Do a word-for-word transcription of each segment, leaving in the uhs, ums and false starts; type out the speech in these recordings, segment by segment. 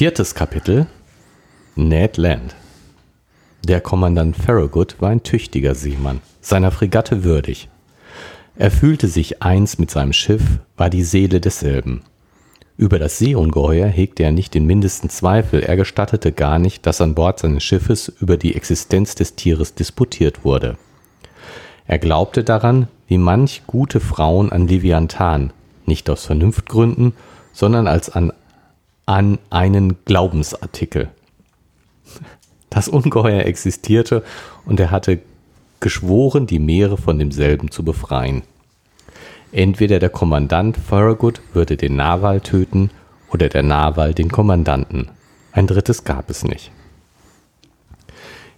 Viertes Kapitel: Ned Land. Der Kommandant Farragut war ein tüchtiger Seemann, seiner Fregatte würdig. Er fühlte sich eins mit seinem Schiff, war die Seele desselben. Über das Seeungeheuer hegte er nicht den mindesten Zweifel, er gestattete gar nicht, dass an Bord seines Schiffes über die Existenz des Tieres disputiert wurde. Er glaubte daran, wie manch gute Frauen an Leviathan, nicht aus Vernunftgründen, sondern als an, an einen Glaubensartikel. Das Ungeheuer existierte und er hatte geschworen, die Meere von demselben zu befreien. Entweder der Kommandant Farragut würde den Narwal töten oder der Narwal den Kommandanten. Ein drittes gab es nicht.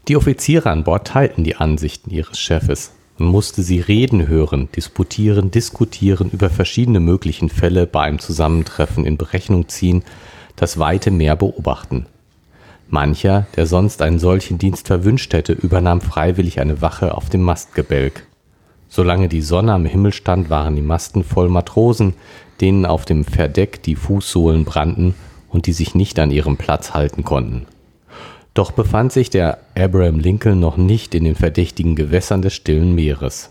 Die Offiziere an Bord teilten die Ansichten ihres Chefes. Man musste sie reden hören, disputieren, diskutieren, über verschiedene möglichen Fälle bei einem Zusammentreffen in Berechnung ziehen, das weite Meer beobachten. Mancher, der sonst einen solchen Dienst verwünscht hätte, übernahm freiwillig eine Wache auf dem Mastgebälk. Solange die Sonne am Himmel stand, waren die Masten voll Matrosen, denen auf dem Verdeck die Fußsohlen brannten und die sich nicht an ihrem Platz halten konnten. Doch befand sich der Abraham Lincoln noch nicht in den verdächtigen Gewässern des stillen Meeres.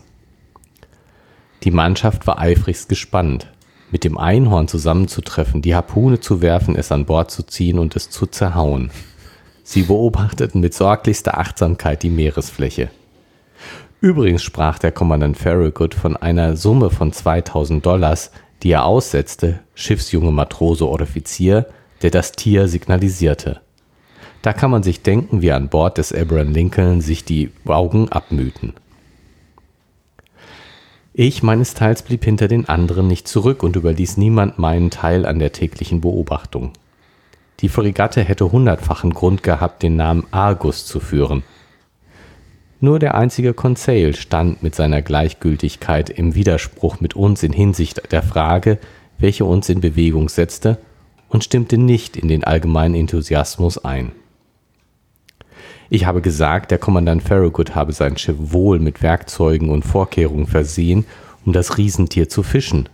Die Mannschaft war eifrigst gespannt, mit dem Einhorn zusammenzutreffen, die Harpune zu werfen, es an Bord zu ziehen und es zu zerhauen. Sie beobachteten mit sorglichster Achtsamkeit die Meeresfläche. Übrigens sprach der Kommandant Farragut von einer Summe von zweitausend Dollars, die er aussetzte, schiffsjunge Matrose oder Offizier, der das Tier signalisierte. Da kann man sich denken, wie an Bord des Abraham Lincoln sich die Augen abmühten. Ich meines Teils blieb hinter den anderen nicht zurück und überließ niemand meinen Teil an der täglichen Beobachtung. Die Fregatte hätte hundertfachen Grund gehabt, den Namen Argus zu führen. Nur der einzige Conseil stand mit seiner Gleichgültigkeit im Widerspruch mit uns in Hinsicht der Frage, welche uns in Bewegung setzte, und stimmte nicht in den allgemeinen Enthusiasmus ein. Ich habe gesagt, der Kommandant Farragut habe sein Schiff wohl mit Werkzeugen und Vorkehrungen versehen, um das Riesentier zu fischen.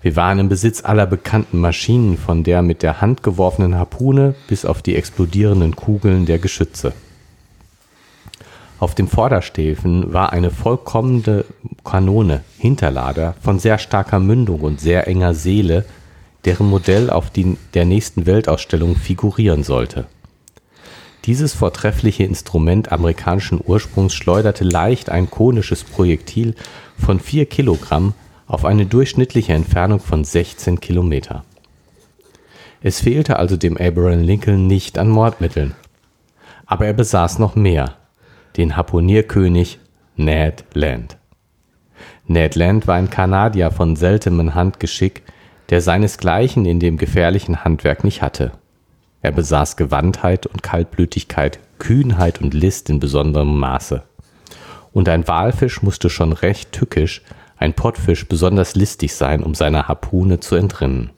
Wir waren im Besitz aller bekannten Maschinen, von der mit der Hand geworfenen Harpune bis auf die explodierenden Kugeln der Geschütze. Auf dem Vorderstäfen war eine vollkommene Kanone, Hinterlader, von sehr starker Mündung und sehr enger Seele, deren Modell auf die der nächsten Weltausstellung figurieren sollte. Dieses vortreffliche Instrument amerikanischen Ursprungs schleuderte leicht ein konisches Projektil von vier Kilogramm auf eine durchschnittliche Entfernung von sechzehn Kilometer. Es fehlte also dem Abraham Lincoln nicht an Mordmitteln. Aber er besaß noch mehr: den Harpunierkönig Ned Land. Ned Land war ein Kanadier von seltenem Handgeschick, der seinesgleichen in dem gefährlichen Handwerk nicht hatte. Er besaß Gewandtheit und Kaltblütigkeit, Kühnheit und List in besonderem Maße. Und ein Walfisch musste schon recht tückisch, ein Pottfisch besonders listig sein, um seiner Harpune zu entrinnen.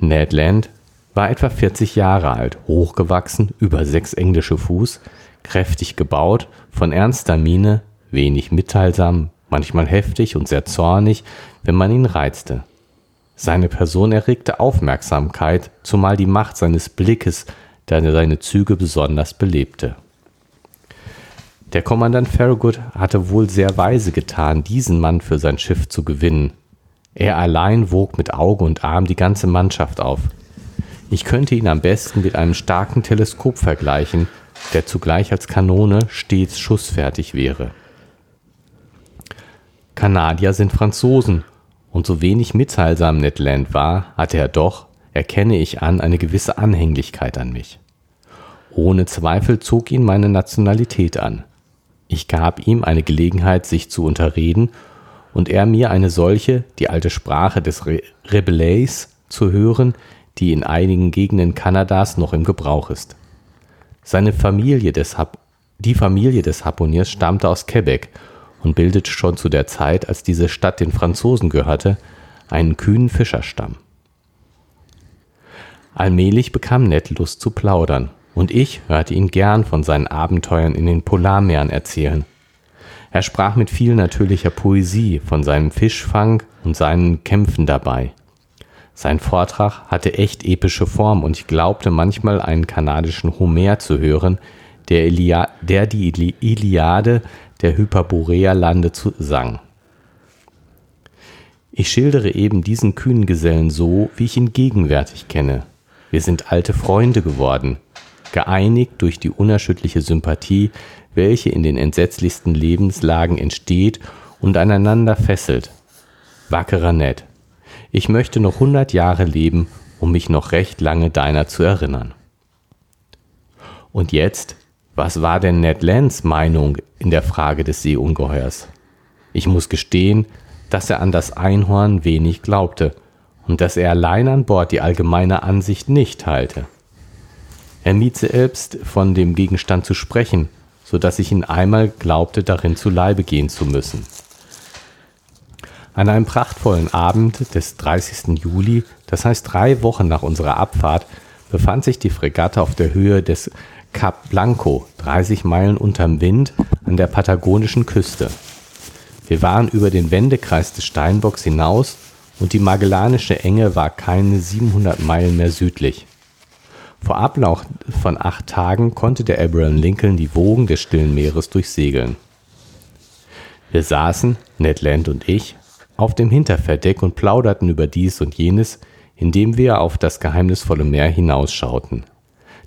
Ned Land war etwa vierzig Jahre alt, hochgewachsen, über sechs englische Fuß, kräftig gebaut, von ernster Miene, wenig mitteilsam, manchmal heftig und sehr zornig, wenn man ihn reizte. Seine Person erregte Aufmerksamkeit, zumal die Macht seines Blickes, der seine Züge besonders belebte. Der Kommandant Farragut hatte wohl sehr weise getan, diesen Mann für sein Schiff zu gewinnen. Er allein wog mit Auge und Arm die ganze Mannschaft auf. Ich könnte ihn am besten mit einem starken Teleskop vergleichen, der zugleich als Kanone stets schussfertig wäre. Kanadier sind Franzosen, und so wenig mitteilsam Ned Land war, hatte er doch, erkenne ich an, eine gewisse Anhänglichkeit an mich. Ohne Zweifel zog ihn meine Nationalität an. Ich gab ihm eine Gelegenheit, sich zu unterreden, und er mir eine solche, die alte Sprache des Re- Rabelais zu hören, die in einigen Gegenden Kanadas noch im Gebrauch ist. Seine Familie des Hap- die Familie des Harpuniers stammte aus Quebec und bildete schon zu der Zeit, als diese Stadt den Franzosen gehörte, einen kühnen Fischerstamm. Allmählich bekam Ned Lust zu plaudern, und ich hörte ihn gern von seinen Abenteuern in den Polarmeeren erzählen. Er sprach mit viel natürlicher Poesie von seinem Fischfang und seinen Kämpfen dabei. Sein Vortrag hatte echt epische Form und ich glaubte manchmal einen kanadischen Homer zu hören, der, Ilia- der die Ili- Iliade der Hyperborea-Lande sang. Ich schildere eben diesen kühnen Gesellen so, wie ich ihn gegenwärtig kenne. Wir sind alte Freunde geworden, geeinigt durch die unerschütterliche Sympathie, welche in den entsetzlichsten Lebenslagen entsteht und aneinander fesselt. Wackerer Ned. Ich möchte noch hundert Jahre leben, um mich noch recht lange deiner zu erinnern. Und jetzt, was war denn Ned Lands Meinung in der Frage des Seeungeheuers? Ich muss gestehen, dass er an das Einhorn wenig glaubte und dass er allein an Bord die allgemeine Ansicht nicht teilte. Er mied selbst, von dem Gegenstand zu sprechen, so dass ich ihn einmal glaubte, darin zu Leibe gehen zu müssen. An einem prachtvollen Abend des dreißigsten Juli, das heißt drei Wochen nach unserer Abfahrt, befand sich die Fregatte auf der Höhe des Cap Blanco, dreißig Meilen unterm Wind, an der patagonischen Küste. Wir waren über den Wendekreis des Steinbocks hinaus und die Magellanische Enge war keine siebenhundert Meilen mehr südlich. Vor Ablauf von acht Tagen konnte der Abraham Lincoln die Wogen des stillen Meeres durchsegeln. Wir saßen, Ned Land und ich, auf dem Hinterverdeck und plauderten über dies und jenes, indem wir auf das geheimnisvolle Meer hinausschauten,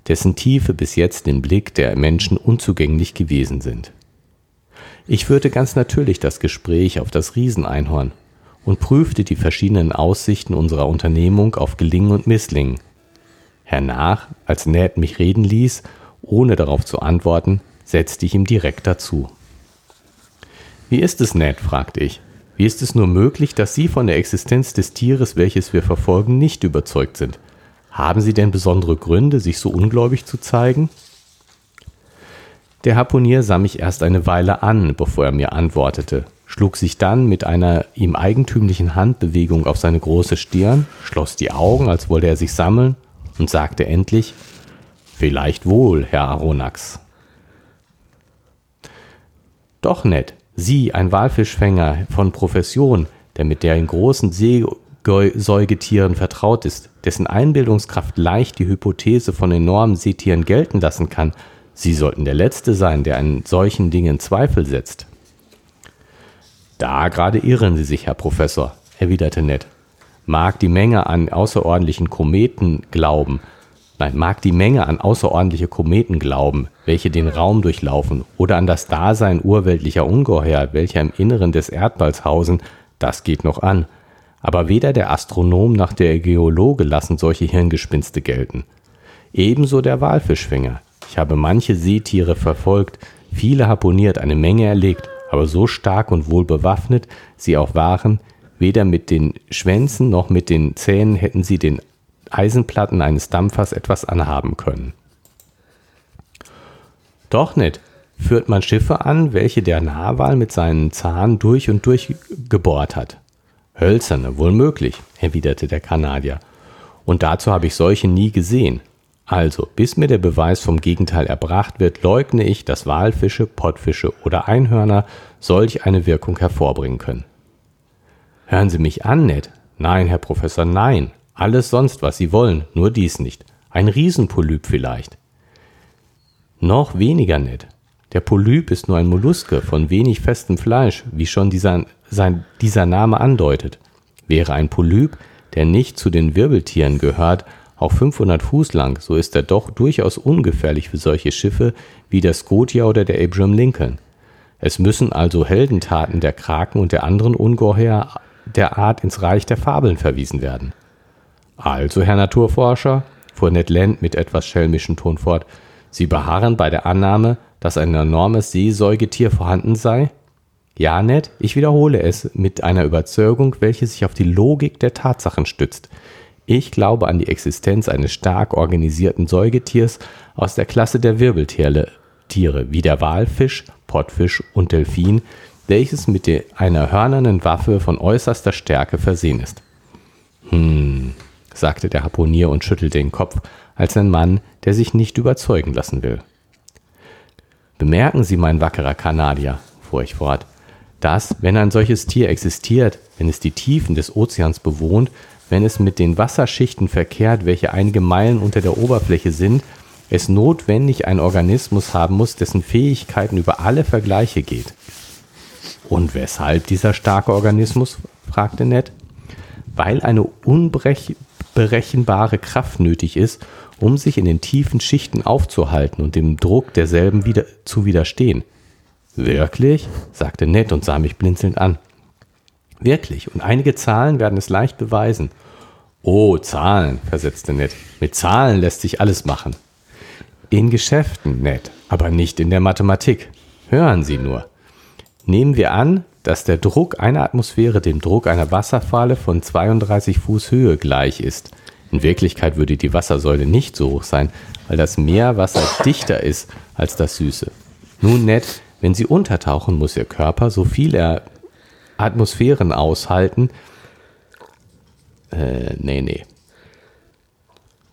dessen Tiefe bis jetzt dem Blick der Menschen unzugänglich gewesen sind. Ich führte ganz natürlich das Gespräch auf das Rieseneinhorn und prüfte die verschiedenen Aussichten unserer Unternehmung auf Gelingen und Misslingen. Hernach, als Ned mich reden ließ, ohne darauf zu antworten, setzte ich ihm direkt dazu. »Wie ist es, Ned?« fragte ich. »Wie ist es nur möglich, dass Sie von der Existenz des Tieres, welches wir verfolgen, nicht überzeugt sind? Haben Sie denn besondere Gründe, sich so ungläubig zu zeigen?« Der Harpunier sah mich erst eine Weile an, bevor er mir antwortete, schlug sich dann mit einer ihm eigentümlichen Handbewegung auf seine große Stirn, schloss die Augen, als wollte er sich sammeln, und sagte endlich: »Vielleicht wohl, Herr Aronnax.« »Doch, Ned, Sie, ein Walfischfänger von Profession, der mit den großen Seesäugetieren vertraut ist, dessen Einbildungskraft leicht die Hypothese von enormen Seetieren gelten lassen kann, Sie sollten der Letzte sein, der an solchen Dingen Zweifel setzt.« »Da gerade irren Sie sich, Herr Professor«, erwiderte Ned. »Mag die Menge an außerordentlichen Kometen glauben, nein, mag die Menge an außerordentliche Kometen glauben, welche den Raum durchlaufen, oder an das Dasein urweltlicher Ungeheuer, welcher im Inneren des Erdballs hausen, das geht noch an. Aber weder der Astronom noch der Geologe lassen solche Hirngespinste gelten. Ebenso der Walfischfänger. Ich habe manche Seetiere verfolgt, viele harpuniert, eine Menge erlegt, aber so stark und wohl bewaffnet sie auch waren, weder mit den Schwänzen noch mit den Zähnen hätten sie den Eisenplatten eines Dampfers etwas anhaben können.« »Doch nicht. Führt man Schiffe an, welche der Narwal mit seinen Zahnen durch und durch gebohrt hat?« »Hölzerne, wohl möglich«, erwiderte der Kanadier. »Und dazu habe ich solche nie gesehen. Also, bis mir der Beweis vom Gegenteil erbracht wird, leugne ich, dass Walfische, Pottfische oder Einhörner solch eine Wirkung hervorbringen können.« »Hören Sie mich an, Ned.« »Nein, Herr Professor, nein. Alles sonst, was Sie wollen, nur dies nicht. Ein Riesenpolyp vielleicht.« »Noch weniger, Ned. Der Polyp ist nur ein Molluske von wenig festem Fleisch, wie schon dieser, sein, dieser Name andeutet. Wäre ein Polyp, der nicht zu den Wirbeltieren gehört, auch fünfhundert Fuß lang, so ist er doch durchaus ungefährlich für solche Schiffe wie der Scotia oder der Abraham Lincoln. Es müssen also Heldentaten der Kraken und der anderen Ungeheuer der Art ins Reich der Fabeln verwiesen werden.« »Also, Herr Naturforscher«, fuhr Ned Land mit etwas schelmischem Ton fort, »Sie beharren bei der Annahme, dass ein enormes Seesäugetier vorhanden sei?« »Ja, Ned, ich wiederhole es mit einer Überzeugung, welche sich auf die Logik der Tatsachen stützt. Ich glaube an die Existenz eines stark organisierten Säugetiers aus der Klasse der Wirbeltiere, Tiere wie der Walfisch, Pottfisch und Delfin, welches mit einer hörnernen Waffe von äußerster Stärke versehen ist.« »Hm«, sagte der Harpunier und schüttelte den Kopf, als ein Mann, der sich nicht überzeugen lassen will. »Bemerken Sie, mein wackerer Kanadier«, fuhr ich fort, »dass, wenn ein solches Tier existiert, wenn es die Tiefen des Ozeans bewohnt, wenn es mit den Wasserschichten verkehrt, welche einige Meilen unter der Oberfläche sind, es notwendig ein Organismus haben muss, dessen Fähigkeiten über alle Vergleiche geht. Und weshalb dieser starke Organismus? Fragte Ned. Weil eine unberechenbare Kraft nötig ist, um sich in den tiefen Schichten aufzuhalten und dem Druck derselben wieder zu widerstehen. Wirklich? Sagte Ned und sah mich blinzelnd an. Wirklich, und einige Zahlen werden es leicht beweisen. Oh, Zahlen, versetzte Ned. Mit Zahlen lässt sich alles machen. In Geschäften, Ned, aber nicht in der Mathematik. Hören Sie nur. Nehmen wir an, dass der Druck einer Atmosphäre dem Druck einer Wasserfalle von zweiunddreißig Fuß Höhe gleich ist. In Wirklichkeit würde die Wassersäule nicht so hoch sein, weil das Meerwasser dichter ist als das Süße. Nun, Ned, wenn Sie untertauchen, muss Ihr Körper, so viel er Atmosphären aushalten. Äh, nee, nee.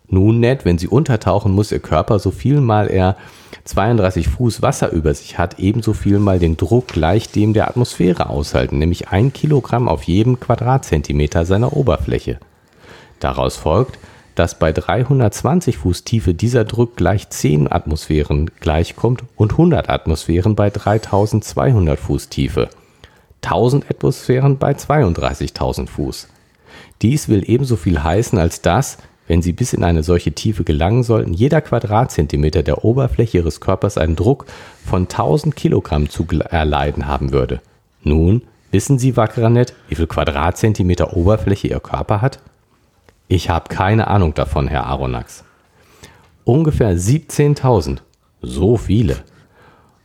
Nun, Ned, wenn Sie untertauchen, muss Ihr Körper, so viel mal er zweiunddreißig Fuß Wasser über sich hat, ebenso viel mal den Druck gleich dem der Atmosphäre aushalten, nämlich ein Kilogramm auf jedem Quadratzentimeter seiner Oberfläche. Daraus folgt, dass bei dreihundertzwanzig Fuß Tiefe dieser Druck gleich zehn Atmosphären gleichkommt und hundert Atmosphären bei dreitausendzweihundert Fuß Tiefe. tausend Atmosphären bei zweiunddreißigtausend Fuß. Dies will ebenso viel heißen, als dass, wenn Sie bis in eine solche Tiefe gelangen sollten, jeder Quadratzentimeter der Oberfläche Ihres Körpers einen Druck von tausend Kilogramm zu erleiden haben würde. Nun, wissen Sie, wackerer Ned, wie viel Quadratzentimeter Oberfläche Ihr Körper hat? Ich habe keine Ahnung davon, Herr Aronnax. Ungefähr siebzehntausend. So viele.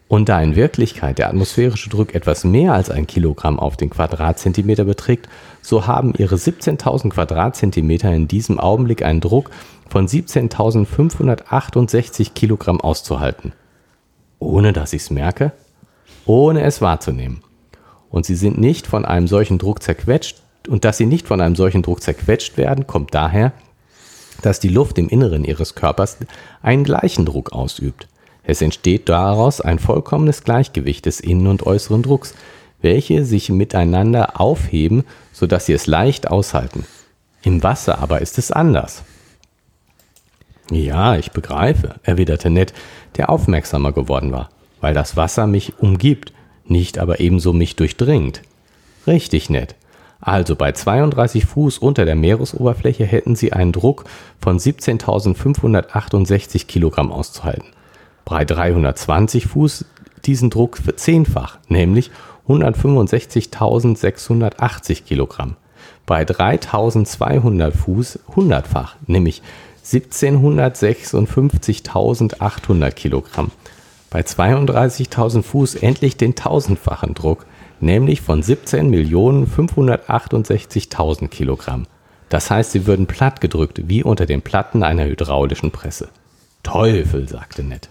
Und da in Wirklichkeit der atmosphärische Druck etwas mehr als ein Kilogramm auf den Quadratzentimeter beträgt, so haben Ihre siebzehntausend Quadratzentimeter in diesem Augenblick einen Druck von siebzehntausendfünfhundertachtundsechzig Kilogramm auszuhalten. Ohne dass ich es merke? Ohne es wahrzunehmen. Und Sie sind nicht von einem solchen Druck zerquetscht, und dass Sie nicht von einem solchen Druck zerquetscht werden, kommt daher, dass die Luft im Inneren Ihres Körpers einen gleichen Druck ausübt. Es entsteht daraus ein vollkommenes Gleichgewicht des innen- und äußeren Drucks, welche sich miteinander aufheben, sodass sie es leicht aushalten. Im Wasser aber ist es anders. Ja, ich begreife, erwiderte Ned, der aufmerksamer geworden war, weil das Wasser mich umgibt, nicht aber ebenso mich durchdringt. Richtig, Ned. Also bei zweiunddreißig Fuß unter der Meeresoberfläche hätten sie einen Druck von siebzehntausendfünfhundertachtundsechzig Kilogramm auszuhalten. Bei dreihundertzwanzig Fuß diesen Druck verzehnfach, nämlich hundertfünfundsechzigtausendsechshundertachtzig Kilogramm. Bei dreitausendzweihundert Fuß hundertfach, nämlich siebzehnhundertsechsundfünfzigtausendachthundert Kilogramm. Bei zweiunddreißigtausend Fuß endlich den tausendfachen Druck, nämlich von siebzehn Millionen fünfhundertachtundsechzigtausend Kilogramm. Das heißt, sie würden plattgedrückt, wie unter den Platten einer hydraulischen Presse. Teufel, sagte Ned.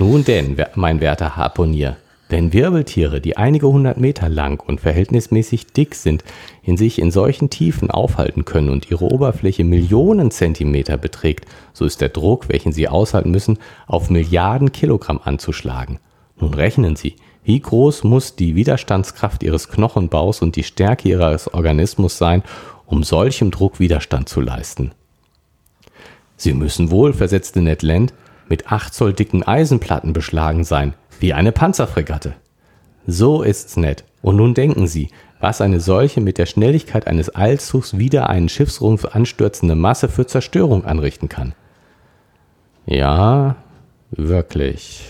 Nun denn, mein werter Harpunier, wenn Wirbeltiere, die einige hundert Meter lang und verhältnismäßig dick sind, in sich in solchen Tiefen aufhalten können und ihre Oberfläche Millionen Zentimeter beträgt, so ist der Druck, welchen sie aushalten müssen, auf Milliarden Kilogramm anzuschlagen. Nun rechnen Sie, wie groß muss die Widerstandskraft Ihres Knochenbaus und die Stärke Ihres Organismus sein, um solchem Druck Widerstand zu leisten? Sie müssen wohl, versetzte Ned Land, mit acht Zoll dicken Eisenplatten beschlagen sein, wie eine Panzerfregatte. So ist's, Ned. Und nun denken Sie, was eine solche mit der Schnelligkeit eines Eilzugs wieder einen Schiffsrumpf anstürzende Masse für Zerstörung anrichten kann. Ja, wirklich.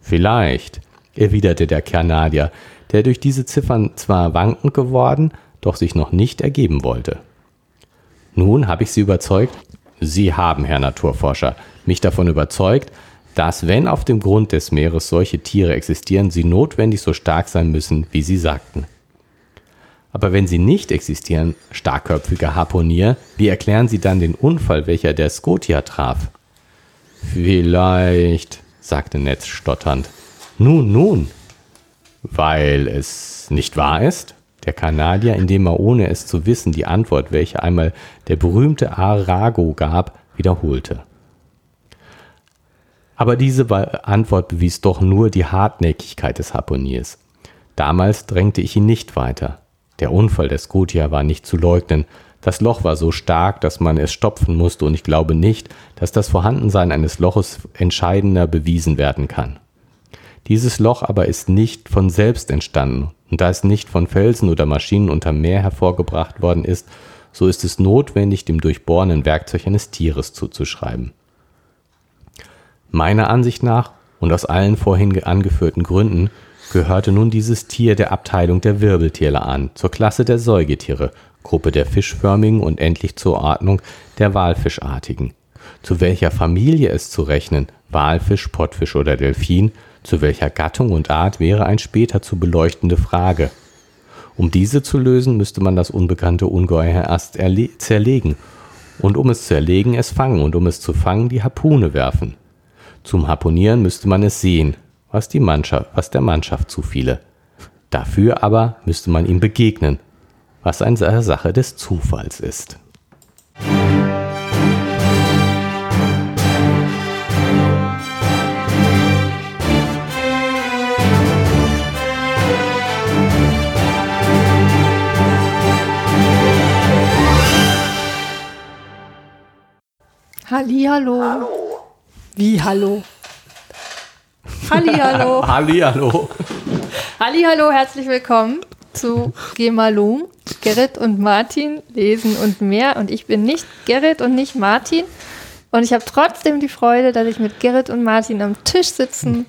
Vielleicht, erwiderte der Kanadier, der durch diese Ziffern zwar wankend geworden, doch sich noch nicht ergeben wollte. Nun habe ich Sie überzeugt. Sie haben, Herr Naturforscher, mich davon überzeugt, dass, wenn auf dem Grund des Meeres solche Tiere existieren, sie notwendig so stark sein müssen, wie Sie sagten. Aber wenn sie nicht existieren, starkköpfiger Harpunier, wie erklären Sie dann den Unfall, welcher der Scotia traf? Vielleicht, sagte Ned stotternd. Nun, nun, weil es nicht wahr ist? Der Kanadier, indem er, ohne es zu wissen, die Antwort, welche einmal der berühmte Arago gab, wiederholte. Aber diese Antwort bewies doch nur die Hartnäckigkeit des Harpuniers. Damals drängte ich ihn nicht weiter. Der Unfall der Scotia war nicht zu leugnen, Das Loch war so stark, dass man es stopfen musste, und ich glaube nicht, dass das Vorhandensein eines Loches entscheidender bewiesen werden kann. Dieses Loch aber ist nicht von selbst entstanden, und da es nicht von Felsen oder Maschinen unterm Meer hervorgebracht worden ist, so ist es notwendig, dem durchbohrenden Werkzeug eines Tieres zuzuschreiben. Meiner Ansicht nach und aus allen vorhin angeführten Gründen gehörte nun dieses Tier der Abteilung der Wirbeltiere an, zur Klasse der Säugetiere, Gruppe der Fischförmigen und endlich zur Ordnung der Walfischartigen. Zu welcher Familie ist zu rechnen, Walfisch, Pottfisch oder Delfin, zu welcher Gattung und Art wäre eine später zu beleuchtende Frage. Um diese zu lösen, müsste man das unbekannte Ungeheuer erst erle- zerlegen und um es zu erlegen, es fangen und um es zu fangen, die Harpune werfen. Zum Harpunieren müsste man es sehen, was, die Mannschaft, was der Mannschaft zufiele. Dafür aber müsste man ihm begegnen, was eine Sache des Zufalls ist. Hallihallo. Hallo. Wie hallo? Hallihallo. Hallihallo. Hallihallo, herzlich willkommen zu GeMa-LuM. Gerrit und Martin lesen und mehr. Und ich bin nicht Gerrit und nicht Martin. Und ich habe trotzdem die Freude, dass ich mit Gerrit und Martin am Tisch sitzen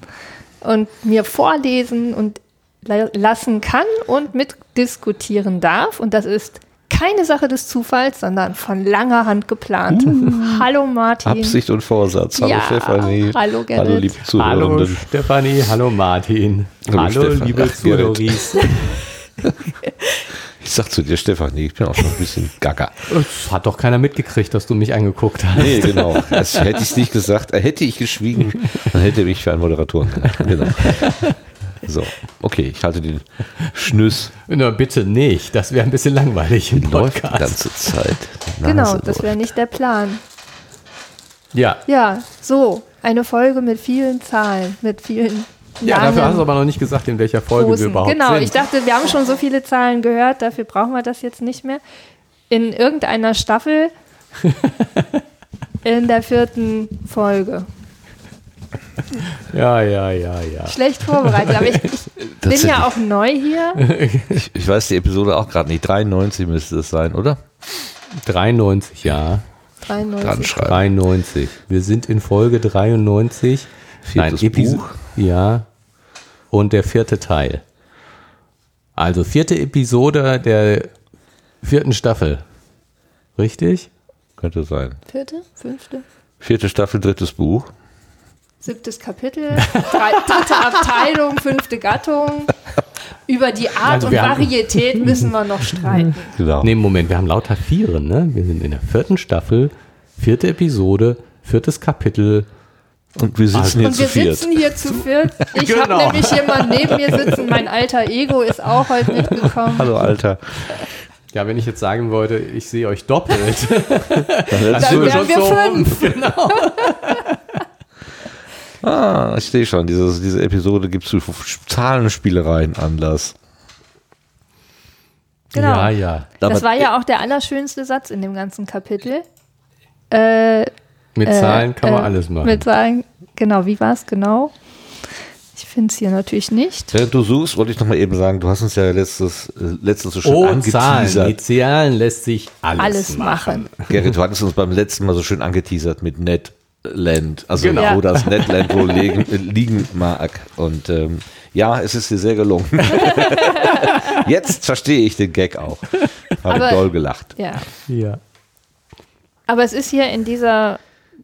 und mir vorlesen und lassen kann und mitdiskutieren darf. Und das ist keine Sache des Zufalls, sondern von langer Hand geplant. Mm. Hallo Martin. Absicht und Vorsatz. Hallo ja, Stefanie. Hallo Gerrit. Hallo liebe Zuhörenden. Hallo Stefanie, hallo Martin. Hallo, hallo liebe Zuhörer. Ich sag zu dir Stefanie, ich bin auch schon ein bisschen gaga. Das hat doch keiner mitgekriegt, dass du mich angeguckt hast. Nee, genau. Das hätte ich nicht gesagt. Hätte ich geschwiegen, dann hätte ich mich für einen Moderatoren gehalten. Genau. So, okay, ich halte den Schnüss. Na, bitte nicht, das wäre ein bisschen langweilig im Podcast. Läuft die ganze Zeit. Nase genau, das wäre nicht der Plan. Ja. Ja, so, eine Folge mit vielen Zahlen, mit vielen Namen. Ja, dafür hast du aber noch nicht gesagt, in welcher Folge Großen. wir überhaupt genau, sind. Genau, ich dachte, wir haben schon so viele Zahlen gehört, dafür brauchen wir das jetzt nicht mehr. In irgendeiner Staffel, in der vierten Folge. Ja, ja, ja, ja. Schlecht vorbereitet, aber ich, ich bin ja auch neu hier. Ich, ich weiß die Episode auch gerade nicht. dreiundneunzig müsste es sein, oder? dreiundneunzig, ja. dreiundneunzig. dreiundneunzig. Wir sind in Folge dreiundneunzig. Viertes Nein, Episo- Buch. Ja. Und der vierte Teil. Also vierte Episode der vierten Staffel. Richtig? Könnte sein. Vierte? Fünfte? Vierte Staffel, drittes Buch. Siebtes Kapitel, drei, dritte Abteilung, fünfte Gattung. Über die Art also und Varietät haben, müssen wir noch streiten. Genau. Nee, Moment, wir haben lauter Vieren, ne? Wir sind in der vierten Staffel, vierte Episode, viertes Kapitel. Und wir sitzen, hier, und wir zu sitzen hier zu viert. Ich genau. habe nämlich jemanden neben mir sitzen, mein alter Ego ist auch heute mitgekommen. Hallo Alter. Ja, wenn ich jetzt sagen wollte, ich sehe euch doppelt. Dann, dann wären wir, schon wir so fünf. Um. Genau. Ah, ich sehe schon, diese, diese Episode gibt es zu Zahlenspielereien Anlass. Genau. Ja, ja. Das war ja auch der allerschönste Satz in dem ganzen Kapitel. Äh, mit Zahlen äh, kann man äh, alles machen. Mit Zahlen, genau, wie war es genau? Ich finde es hier natürlich nicht. Während du suchst, wollte ich nochmal eben sagen, du hast uns ja letztes, äh, letztens so schön oh, angeteasert. Zahlen. Mit Zahlen lässt sich alles, alles machen. machen. Gerrit, du hattest uns beim letzten Mal so schön angeteasert mit Ned Land, also genau. wo das Ned Land wohl liegen mag. Und ähm, ja, es ist dir sehr gelungen. Jetzt verstehe ich den Gag auch. Habe doll gelacht. Ja. ja. Aber es ist hier in dieser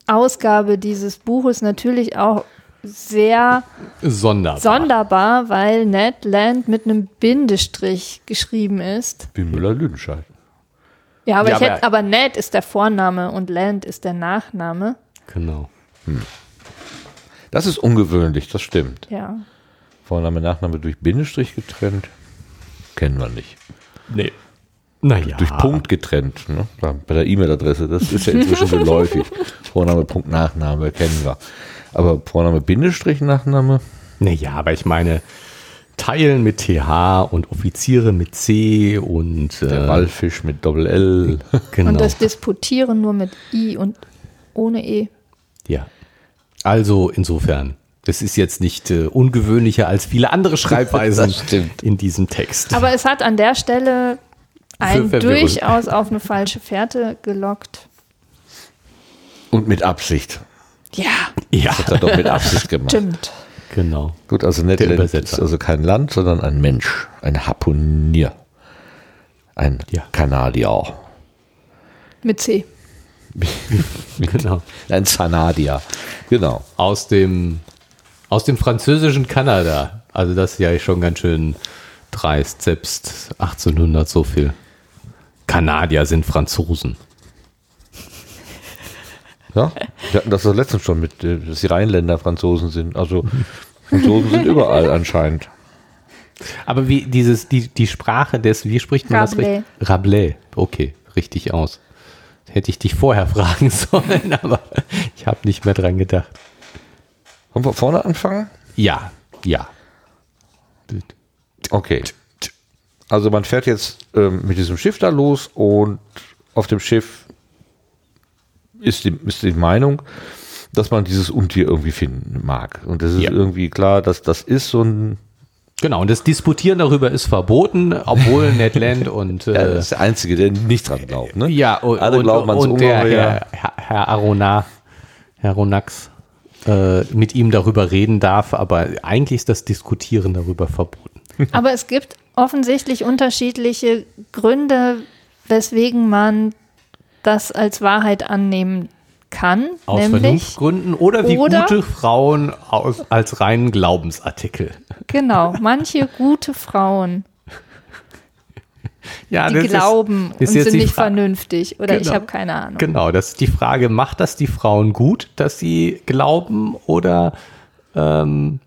Ausgabe dieses Buches natürlich auch sehr sonderbar, sonderbar weil Ned Land mit einem Bindestrich geschrieben ist. Wie Müller-Lüdenscheid. Ja, aber, ja, ich aber, hätte, aber Ned ist der Vorname und Land ist der Nachname. Genau. Hm. Das ist ungewöhnlich, das stimmt. Ja. Vorname, Nachname durch Bindestrich getrennt, kennen wir nicht. Nee. Naja. Durch Punkt getrennt, ne? Bei der E-Mail-Adresse, das ist ja inzwischen geläufig. Vorname, Punkt, Nachname kennen wir. Aber Vorname, Bindestrich, Nachname? Naja, aber ich meine, Teilen mit T H und Offiziere mit C und äh, der Walfisch mit Doppel-L. Genau. Und das Disputieren nur mit I und ohne E. Ja, also insofern, das ist jetzt nicht äh, ungewöhnlicher als viele andere Schreibweisen in diesem Text. Aber es hat an der Stelle einen durchaus auf eine falsche Fährte gelockt. Und mit Absicht. Ja. ja. Das hat er doch mit Absicht gemacht. Stimmt. Genau. Gut, also Ned Land ist also kein Land, sondern ein Mensch, ein Harpunier, ein ja. Kanadier. Mit C. Genau. Ein Zanadier. Genau. Aus dem, aus dem französischen Kanada. Also das ist ja schon ganz schön dreist, selbst achtzehnhundert so viel. Kanadier sind Franzosen. Ja, wir hatten das letztens schon mit, dass die Rheinländer Franzosen sind. Also Franzosen sind überall anscheinend. Aber wie dieses, die, die Sprache des, wie spricht man Rabelais. Das richtig? Rabelais. Okay, richtig aus. Hätte ich dich vorher fragen sollen, aber ich habe nicht mehr dran gedacht. Wollen wir vorne anfangen? Ja, ja. Okay. Also man fährt jetzt ähm, mit diesem Schiff da los und auf dem Schiff Ist die, ist die Meinung, dass man dieses Untier irgendwie finden mag. Und das ist ja. irgendwie klar, dass das ist so ein... Genau, und das Disputieren darüber ist verboten, obwohl Ned Land und... Äh, ja, das ist der Einzige, der nicht dran glaubt. Ne? Ja, und, alle und, glauben und, und der Herr, Herr, Herr Arona, Herr Aronnax äh, mit ihm darüber reden darf, aber eigentlich ist das Diskutieren darüber verboten. Aber es gibt offensichtlich unterschiedliche Gründe, weswegen man das als Wahrheit annehmen kann. Aus Vernunftgründen oder wie oder, gute Frauen aus, als reinen Glaubensartikel. Genau, manche gute Frauen, ja, die das glauben ist, ist und sind nicht Fra- vernünftig oder genau. Ich habe keine Ahnung. Genau, das ist die Frage, macht das die Frauen gut, dass sie glauben oder ähm,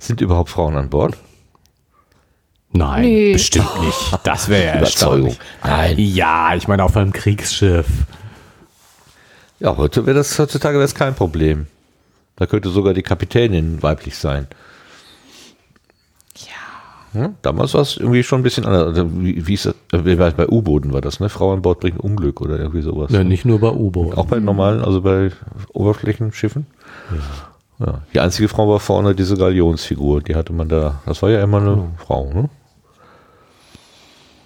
sind überhaupt Frauen an Bord? Nein, nee. Bestimmt nicht. Das wäre ja Überzeugung. Nein. Ja, ich meine auf einem Kriegsschiff. Ja, heute wäre das heutzutage wäre das kein Problem. Da könnte sogar die Kapitänin weiblich sein. Ja. Hm? Damals war es irgendwie schon ein bisschen anders. Wie, wie ist das? Bei U-Booten war das, ne? Frau an Bord bringt Unglück oder irgendwie sowas. Ja, nicht nur bei U-Booten. Auch bei normalen, also bei Oberflächenschiffen. Ja. Ja, die einzige Frau war vorne diese Galionsfigur, die hatte man da, das war ja immer eine oh. Frau, ne?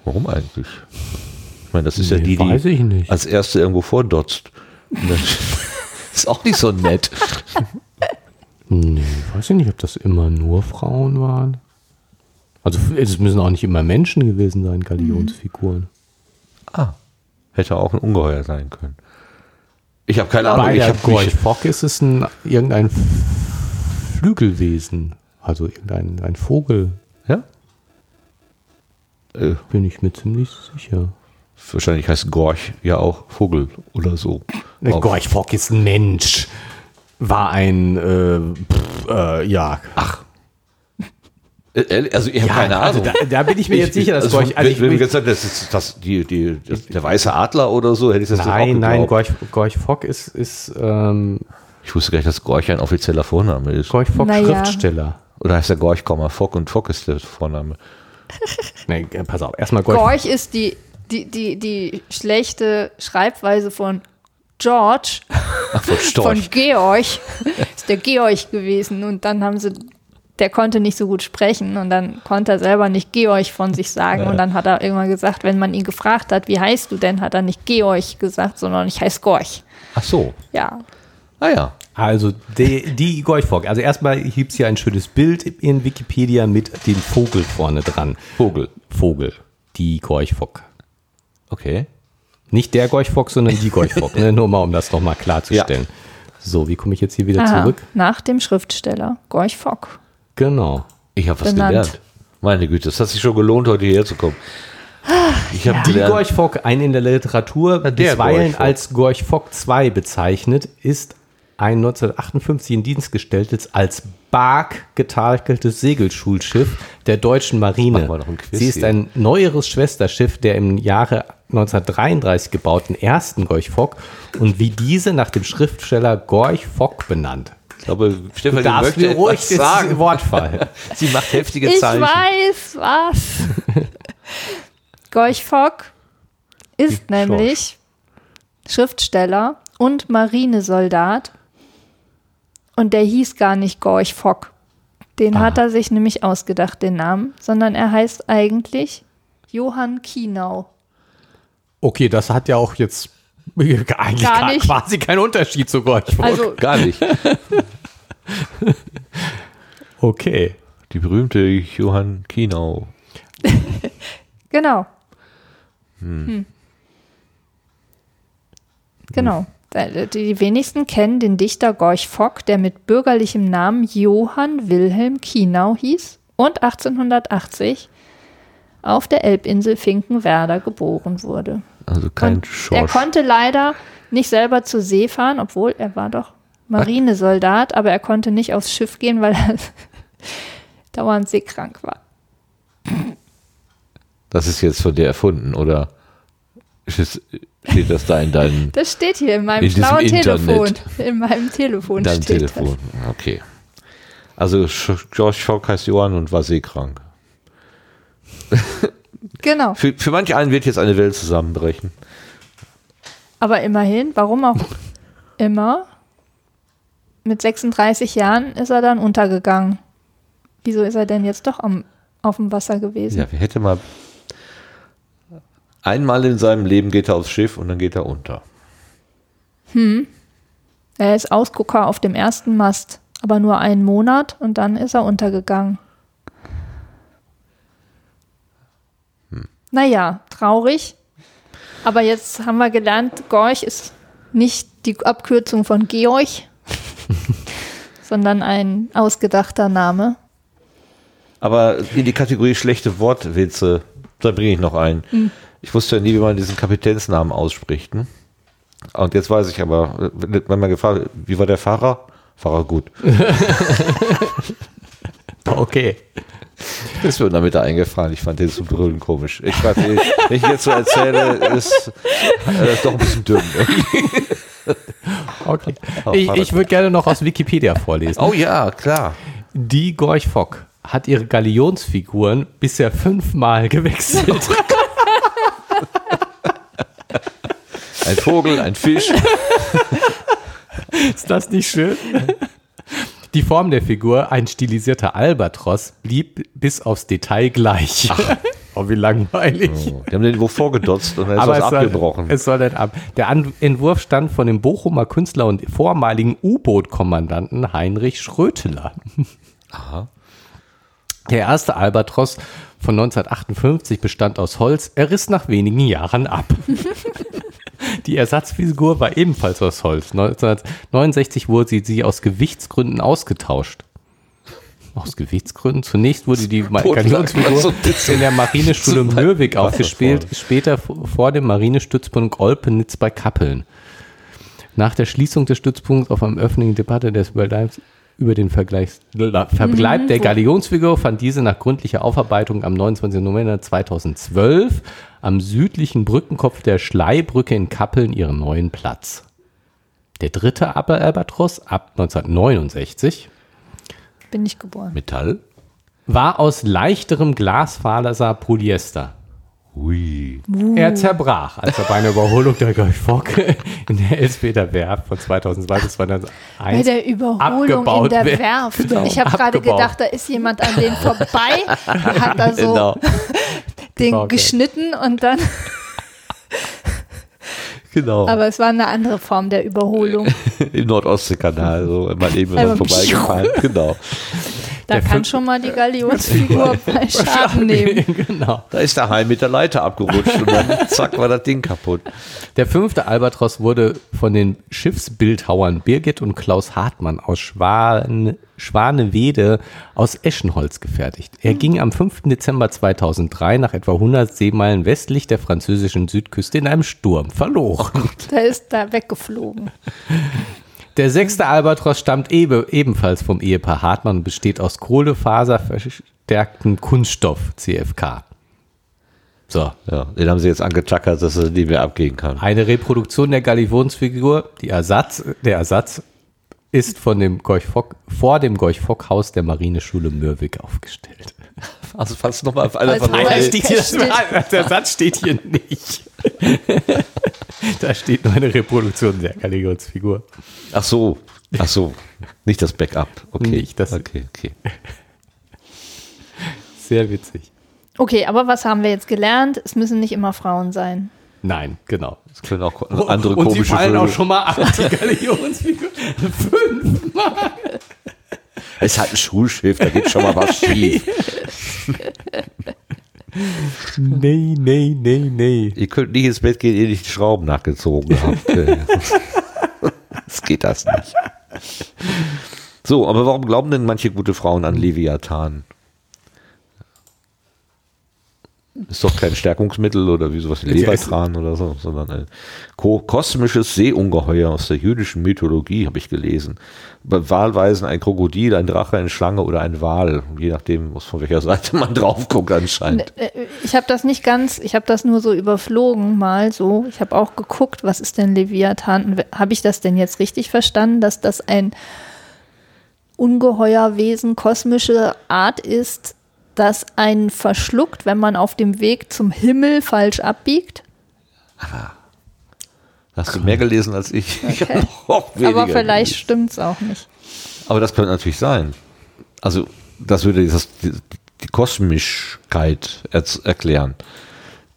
Warum eigentlich? Ich meine, das ist nee, ja die, weiß ich nicht. Die als erste irgendwo vordotzt. Ist auch nicht so nett. Nee, weiß ich nicht, ob das immer nur Frauen waren. Also es müssen auch nicht immer Menschen gewesen sein, Galionsfiguren. Ah, hätte auch ein Ungeheuer sein können. Ich habe keine Ahnung. Bei der Gorch Fock ist es ein, irgendein Flügelwesen, also irgendein ein Vogel. Ja? Äh, Bin ich mir ziemlich sicher. Wahrscheinlich heißt Gorch ja auch Vogel oder so. Gorch Fock ist ein Mensch. War ein, äh, pff, äh, ja. Ach. Also ich habe ja, keine Ahnung. Also da, da bin ich mir ich, jetzt sicher, dass also Gorch... Also ich, wenn ich gesagt das ist das, die, die, das, der weiße Adler oder so, hätte ich das nein, nicht auch Nein, Gorch, Gorch Fock ist... ist ähm, ich wusste gar nicht, dass Gorch ein offizieller Vorname ist. Gorch Fock naja. Schriftsteller. Oder heißt der Gorch, Fock und Fock ist der Vorname. Nein, pass auf, erstmal Gorch. Gorch ist die, die, die, die schlechte Schreibweise von George. Ach, von Storch. Von Georg. Ist der Georg gewesen und dann haben sie... Der konnte nicht so gut sprechen und dann konnte er selber nicht Georg von sich sagen. Ja. Und dann hat er irgendwann gesagt, wenn man ihn gefragt hat, wie heißt du denn, hat er nicht Georg gesagt, sondern ich heiße Gorch. Ach so. Ja. Ah ja. Also die, die Gorch Fock. Also erstmal gibt es hier ein schönes Bild in Wikipedia mit dem Vogel vorne dran. Vogel. Vogel. Die Gorch Fock. Okay. Nicht der Gorch Fock, sondern die Gorch Fock. Ne? Nur mal, um das nochmal klarzustellen. Ja. So, wie komme ich jetzt hier wieder Aha, zurück? Nach dem Schriftsteller Gorch Fock. Genau. Ich habe was benannt. gelernt. Meine Güte, das hat sich schon gelohnt, heute hierher zu kommen. Ich habe ja. Die Gorch Fock, ein in der Literatur, ja, der bisweilen Gorch als Gorch Fock zwei bezeichnet, ist ein neunzehnhundertachtundfünfzig in Dienst gestelltes, als Bark getakeltes Segelschulschiff der deutschen Marine. Sie ist ein neueres Schwesterschiff der im Jahre neunzehnhundertdreiunddreißig gebauten ersten Gorch Fock und wie diese nach dem Schriftsteller Gorch Fock benannt. Ich glaube, Stefanie möchte etwas ruhig sagen. Wortfall. Sie macht heftige ich Zeichen. Ich weiß was. Gorch Fock ist Die nämlich Schorsch. Schriftsteller und Marinesoldat. Und der hieß gar nicht Gorch Fock. Den ah. hat er sich nämlich ausgedacht, den Namen. Sondern er heißt eigentlich Johann Kinau. Okay, das hat ja auch jetzt eigentlich gar gar, quasi keinen Unterschied zu Gorch Fock. Also gar nicht. Okay. Die berühmte Johann Kinau. Genau. Hm. Hm. Genau. Die wenigsten kennen den Dichter Gorch Fock, der mit bürgerlichem Namen Johann Wilhelm Kinau hieß und achtzehnhundertachtzig auf der Elbinsel Finkenwerder geboren wurde. Also kein Schorsch. Er konnte leider nicht selber zur See fahren, obwohl er war doch Marinesoldat, aber er konnte nicht aufs Schiff gehen, weil er dauernd seekrank war. Das ist jetzt von dir erfunden, oder steht das da in deinem... Das steht hier in meinem in schlauen Telefon. In meinem Telefon Dein steht Telefon. Das. Okay. Also Gorch Fock heißt Johann und war seekrank. Genau. Für, für manch einen wird jetzt eine Welt zusammenbrechen. Aber immerhin, warum auch immer, mit sechsunddreißig Jahren ist er dann untergegangen. Wieso ist er denn jetzt doch am, auf dem Wasser gewesen? Ja, wer hätte mal... Einmal in seinem Leben geht er aufs Schiff und dann geht er unter. Hm. Er ist Ausgucker auf dem ersten Mast, aber nur einen Monat und dann ist er untergegangen. Hm. Naja, traurig. Aber jetzt haben wir gelernt, Gorch ist nicht die Abkürzung von Georg, sondern ein ausgedachter Name. Aber in die Kategorie schlechte Wortwitze, da bringe ich noch einen. Hm. Ich wusste ja nie, wie man diesen Kapitänsnamen ausspricht. Hm? Und jetzt weiß ich aber, wenn man gefragt, wie war der Fahrer? Farragut. Okay. Das ist mir damit eingefallen. Ich fand den zum Brüllen komisch. Ich weiß nicht, wenn ich jetzt so erzähle, ist das doch ein bisschen dünn. Okay. Ich, ich würde gerne noch aus Wikipedia vorlesen. Oh ja, klar. Die Gorch Fock hat ihre Galionsfiguren bisher fünfmal gewechselt. Ein Vogel, ein Fisch. Ist das nicht schön? Die Form der Figur, ein stilisierter Albatros, blieb bis aufs Detail gleich. Ach. Oh, wie langweilig. Oh, die haben den Entwurf vorgedotzt und dann ist das abgebrochen. Soll, es soll nicht ab. Der An- Entwurf stammt von dem Bochumer Künstler und vormaligen U-Boot-Kommandanten Heinrich Schröteler. Aha. Der erste Albatros von neunzehnhundertachtundfünfzig bestand aus Holz. Er riss nach wenigen Jahren ab. Die Ersatzfigur war ebenfalls aus Holz. neunzehnhundertneunundsechzig wurde sie, sie aus Gewichtsgründen ausgetauscht. Aus Gewichtsgründen? Zunächst wurde die Galionsfigur in der Marineschule Mürwik aufgespielt, später vor dem Marinestützpunkt Olpenitz bei Kappeln. Nach der Schließung des Stützpunkts auf einem öffentlichen Debatte des Überleibens über den Vergleich, Verbleib der Galionsfigur fand diese nach gründlicher Aufarbeitung am neunundzwanzigsten November zweitausendzwölf am südlichen Brückenkopf der Schleibrücke in Kappeln ihren neuen Platz. Der dritte Albatros ab neunzehnhundertneunundsechzig bin ich geboren. Metall war aus leichterem Glasfaser Polyester. Ui. Uh. Er zerbrach, als er bei einer Überholung der Gorch Fock in der Elfmeter Werft von zweitausendzwei bis zweitausendeins abgebaut. Bei der Überholung in der Werft. Genau, ich habe gerade gedacht, da ist jemand an dem vorbei, hat da so genau. den genau, okay. geschnitten und dann... Genau. Aber es war eine andere Form der Überholung. Im Nordostseekanal, so mal eben dann vorbeigefahren. Genau. Da der kann schon mal die Galionsfigur bei Schaden nehmen. Genau. Da ist der Hai mit der Leiter abgerutscht und dann zack war das Ding kaputt. Der fünfte Albatros wurde von den Schiffsbildhauern Birgit und Klaus Hartmann aus Schwan, Schwanewede aus Eschenholz gefertigt. Er ging am fünften Dezember zweitausenddrei nach etwa hundert Seemeilen westlich der französischen Südküste in einem Sturm verloren. Der ist da weggeflogen. Der sechste Albatros stammt ebenfalls vom Ehepaar Hartmann und besteht aus kohlefaserverstärktem Kunststoff, C F K. So. Ja, den haben sie jetzt angetackert, dass er die mehr abgehen kann. Eine Reproduktion der Galionsfigur, die Ersatz, der Ersatz ist von dem Gorch Fock, vor dem Gorch Fock Haus der Marineschule Mürwik aufgestellt. Also fast nochmal auf einer von euch. Der Satz steht hier nicht. Da steht nur eine Reproduktion der Caligons Figur. Ach so, ach so. Nicht das Backup. Okay. Nicht das. Okay, okay. Sehr witzig. Okay, aber was haben wir jetzt gelernt? Es müssen nicht immer Frauen sein. Nein, genau. Es können auch andere und, komische Vögel. Und sie fallen Vögel. Auch schon mal an die Galionsfigur. Fünfmal. Es hat ein Schulschiff, da geht schon mal was schief. Nee, nee, nee, nee. Ihr könnt nicht ins Bett gehen, ehe ihr nicht die Schrauben nachgezogen habt. Das geht das nicht. So, aber warum glauben denn manche gute Frauen an Leviathan? Ist doch kein Stärkungsmittel oder wie sowas wie Lebertran oder so, sondern ein kosmisches Seeungeheuer aus der jüdischen Mythologie, habe ich gelesen. Bei Wahlweisen ein Krokodil, ein Drache, eine Schlange oder ein Wal, je nachdem, von welcher Seite man drauf guckt anscheinend. Ich habe das nicht ganz, ich habe das nur so überflogen mal so. Ich habe auch geguckt, was ist denn Leviathan? Habe ich das denn jetzt richtig verstanden, dass das ein Ungeheuerwesen kosmische Art ist, das einen verschluckt, wenn man auf dem Weg zum Himmel falsch abbiegt. Ah, hast du mehr gelesen als ich? Okay. Ich habe noch weniger. Aber vielleicht stimmt's auch nicht. Aber das könnte natürlich sein. Also das würde das, die, die Kosmischkeit erklären.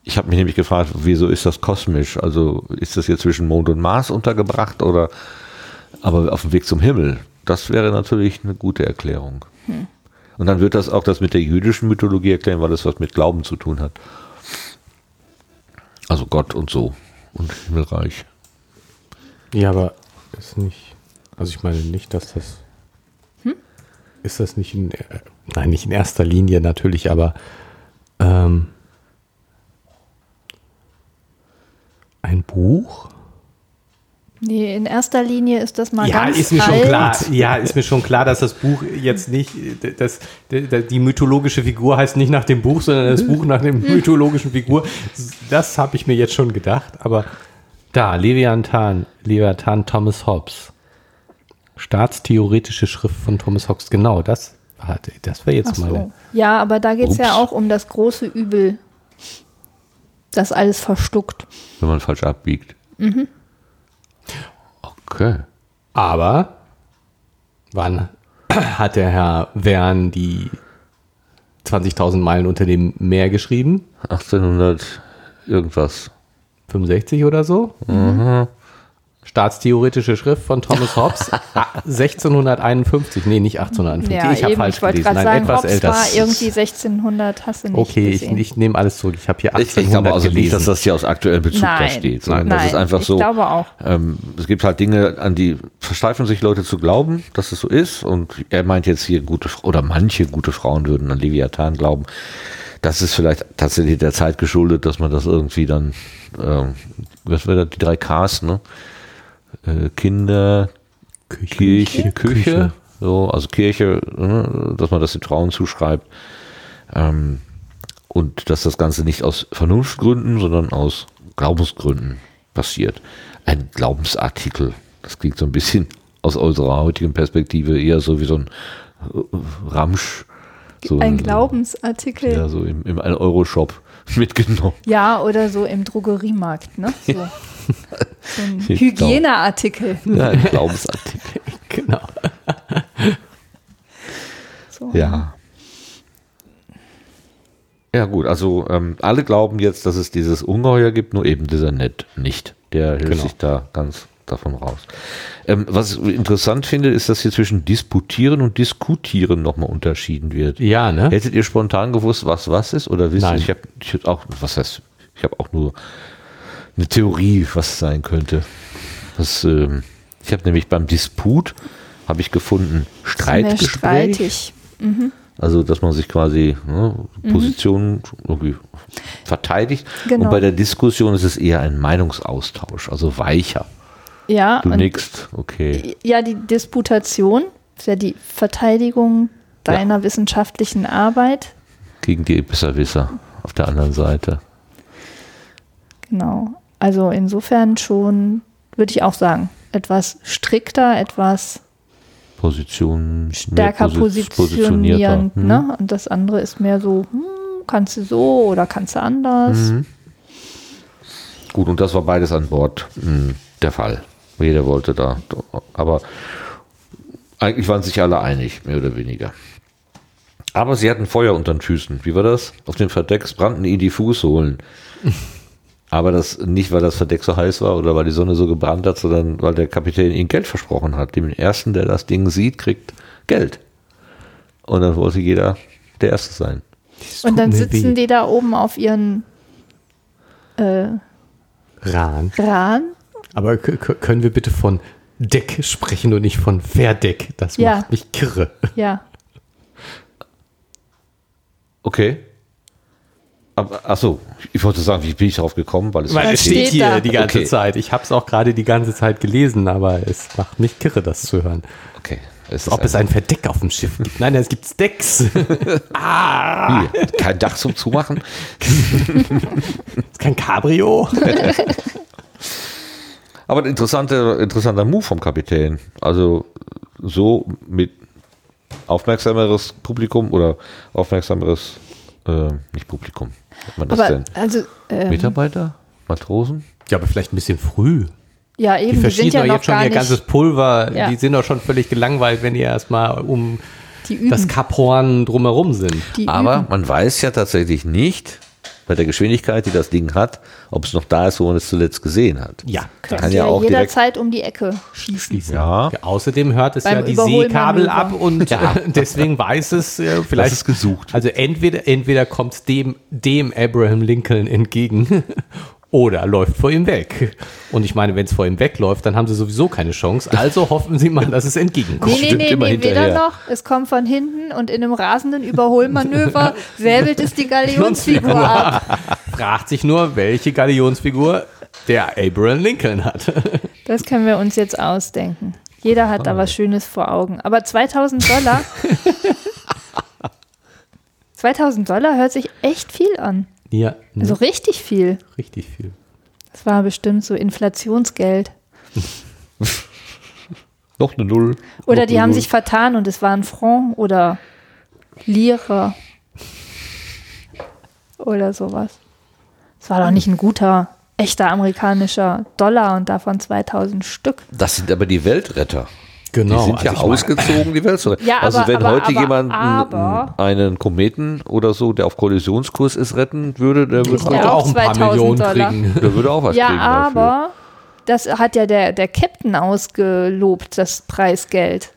Ich habe mich nämlich gefragt, wieso ist das kosmisch? Also ist das hier zwischen Mond und Mars untergebracht oder aber auf dem Weg zum Himmel? Das wäre natürlich eine gute Erklärung. Hm. Und dann wird das auch das mit der jüdischen Mythologie erklären, weil das was mit Glauben zu tun hat. Also Gott und so und Himmelreich. Ja, aber ist nicht, also ich meine nicht, dass das, hm? ist das nicht in, nein, nicht in erster Linie natürlich, aber ähm, ein Buch? Nee, in erster Linie ist das mal ja, ganz ist mir schon klar. Ja, ist mir schon klar, dass das Buch jetzt nicht, dass die mythologische Figur heißt nicht nach dem Buch, sondern das Buch nach der mythologischen Figur. Das habe ich mir jetzt schon gedacht, aber da, Leviathan, Leviathan Thomas Hobbes. Staatstheoretische Schrift von Thomas Hobbes, genau, das, das war jetzt so. Mal. Ja, aber da geht es ja auch um das große Übel, das alles verstuckt. Wenn man falsch abbiegt. Mhm. Okay. Aber wann hat der Herr Verne die zwanzigtausend Meilen unter dem Meer geschrieben? achtzehnhundert irgendwas. fünfundsechzig oder so? Mhm. Staatstheoretische Schrift von Thomas Hobbes. sechzehnhunderteinundfünfzig. Nee, nicht achtzehnhunderteinundfünfzig. Ja, ich habe falsch gelesen. Nein, sagen, etwas Hobbes älter. War irgendwie sechzehnhundert. Hast du nicht okay, gesehen. Ich, ich nehme alles zurück. Ich habe hier achtzehnhundert gelesen. Ich glaube also nicht, dass das hier aus aktuellem Bezug nein, da steht. Nein, das nein, ist einfach ich so. Ich glaube auch. Ähm, es gibt halt Dinge, an die versteifen sich Leute zu glauben, dass es so ist. Und er meint jetzt hier, gute oder manche gute Frauen würden an Leviathan glauben. Das ist vielleicht tatsächlich der Zeit geschuldet, dass man das irgendwie dann, äh, was wäre das, die drei Ks, ne? Kinder, Küche, Kirche, Küche, Küche. So, also Kirche, dass man das den Frauen zuschreibt ähm, und dass das Ganze nicht aus Vernunftgründen, sondern aus Glaubensgründen passiert. Ein Glaubensartikel, das klingt so ein bisschen aus unserer heutigen Perspektive eher so wie so ein Ramsch. So ein Glaubensartikel. Ja, so im, im Euro-Shop mitgenommen. Ja, oder so im Drogeriemarkt, ne? So, so ein Hygieneartikel. Ja, ein Glaubensartikel, genau. So. Ja. Ja, gut, also ähm, alle glauben jetzt, dass es dieses Ungeheuer gibt, nur eben dieser Ned nicht. Der hält genau. sich da ganz davon raus. Ähm, was ich interessant finde, ist, dass hier zwischen Disputieren und Diskutieren nochmal unterschieden wird. Ja, ne? Hättet ihr spontan gewusst, was was ist? Oder wisst ihr, ich habe ich auch, was heißt, ich habe auch nur eine Theorie, was es sein könnte. Das, ähm, ich habe nämlich beim Disput, habe ich gefunden, Streitgespräch. Streitig. Mhm. Also, dass man sich quasi ne, Positionen mhm. verteidigt. Genau. Und bei der Diskussion ist es eher ein Meinungsaustausch, also weicher. Ja, du nickst, okay. Ja, die Disputation ist ja die Verteidigung deiner ja. wissenschaftlichen Arbeit. Gegen die Besserwisser auf der anderen Seite. Genau, also insofern schon, würde ich auch sagen, etwas strikter, etwas Position, stärker posi- positionierend. Mhm. Ne? Und das andere ist mehr so, hm, kannst du so oder kannst du anders. Mhm. Gut, und das war beides an Bord mh, der Fall. Jeder wollte da, aber eigentlich waren sich alle einig, mehr oder weniger. Aber sie hatten Feuer unter den Füßen. Wie war das? Auf dem Verdeck brannten ihnen die Fußsohlen. Aber das nicht, weil das Verdeck so heiß war oder weil die Sonne so gebrannt hat, sondern weil der Kapitän ihnen Geld versprochen hat. Dem Ersten, der das Ding sieht, kriegt Geld. Und dann wollte jeder der Erste sein. Und dann sitzen die da oben auf ihren äh, Rahn. Rahn. Aber k- können wir bitte von Deck sprechen und nicht von Verdeck? Das ja. macht mich kirre. Ja. Okay. Aber, achso, ich wollte sagen, wie bin ich drauf gekommen? Weil es, weil es steht, steht hier da. Die ganze okay. Zeit. Ich habe es auch gerade die ganze Zeit gelesen, aber es macht mich kirre, das zu hören. Okay. Es Ob es ein Verdeck auf dem Schiff gibt? Nein, es gibt Decks. ah! Hier, kein Dach zum Zumachen. Ist kein Cabrio. Aber ein interessanter, interessanter Move vom Kapitän. Also so mit aufmerksameres Publikum oder aufmerksameres, äh, nicht Publikum, nennt man das aber, denn? Also, ähm, Mitarbeiter? Matrosen? Ja, aber vielleicht ein bisschen früh. Ja, eben. Die verschießen doch ja jetzt schon ihr ganzes Pulver. Ja. Die sind doch schon völlig gelangweilt, wenn die erstmal um das Kap Horn drumherum sind. Die aber üben. Man weiß ja tatsächlich nicht, bei der Geschwindigkeit, die das Ding hat, ob es noch da ist, wo man es zuletzt gesehen hat. Ja, klar. Kann ja, ja auch jederzeit um die Ecke schießen. Ja. Ja, außerdem hört es Beim ja die Seekabel ab und ja. deswegen weiß es äh, vielleicht. Das ist gesucht. Also entweder, entweder kommt es dem, dem Abraham Lincoln entgegen oder läuft vor ihm weg. Und ich meine, wenn es vor ihm wegläuft, dann haben sie sowieso keine Chance. Also hoffen sie mal, dass es entgegenkommt. Nee, nee, Stimmt nee, immer nee hinterher. Weder noch. Es kommt von hinten und in einem rasenden Überholmanöver säbelt es die Galionsfigur ab. Fragt sich nur, welche Galionsfigur der Abraham Lincoln hat. Das können wir uns jetzt ausdenken. Jeder hat ah. da was Schönes vor Augen. Aber zweitausend Dollar zweitausend Dollar hört sich echt viel an. Ja, ne? Also richtig viel. Richtig viel. Das war bestimmt so Inflationsgeld. Noch eine Null. Oder Noch die haben Null. sich vertan und es waren Franc oder Lira oder sowas. Es war doch nicht ein guter, echter amerikanischer Dollar und davon zweitausend Stück. Das sind aber die Weltretter. Genau, die sind also ja ausgezogen, die Welt. Ja, also aber, wenn aber, heute aber, jemand aber, einen Kometen oder so, der auf Kollisionskurs ist, retten würde, der würde ja auch, auch ein paar Millionen Dollar. kriegen. Der würde auch was ja, kriegen Ja, aber dafür. Das hat ja der, der Captain ausgelobt, das Preisgeld.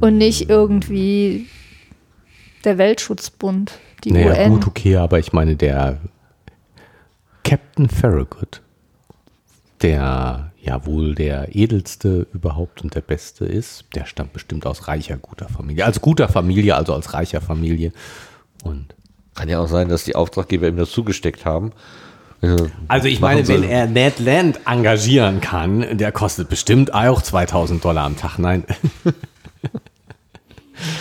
Und nicht irgendwie der Weltschutzbund, die naja, U N. Ja, gut, okay, aber ich meine, der Captain Farragut, der... ja wohl der edelste überhaupt und der beste ist, der stammt bestimmt aus reicher, guter Familie. Als guter Familie, also als reicher Familie. Und kann ja auch sein, dass die Auftraggeber ihm das zugesteckt haben. Also, also ich meine, wenn er Ned Land engagieren kann, der kostet bestimmt auch zweitausend Dollar am Tag. Nein.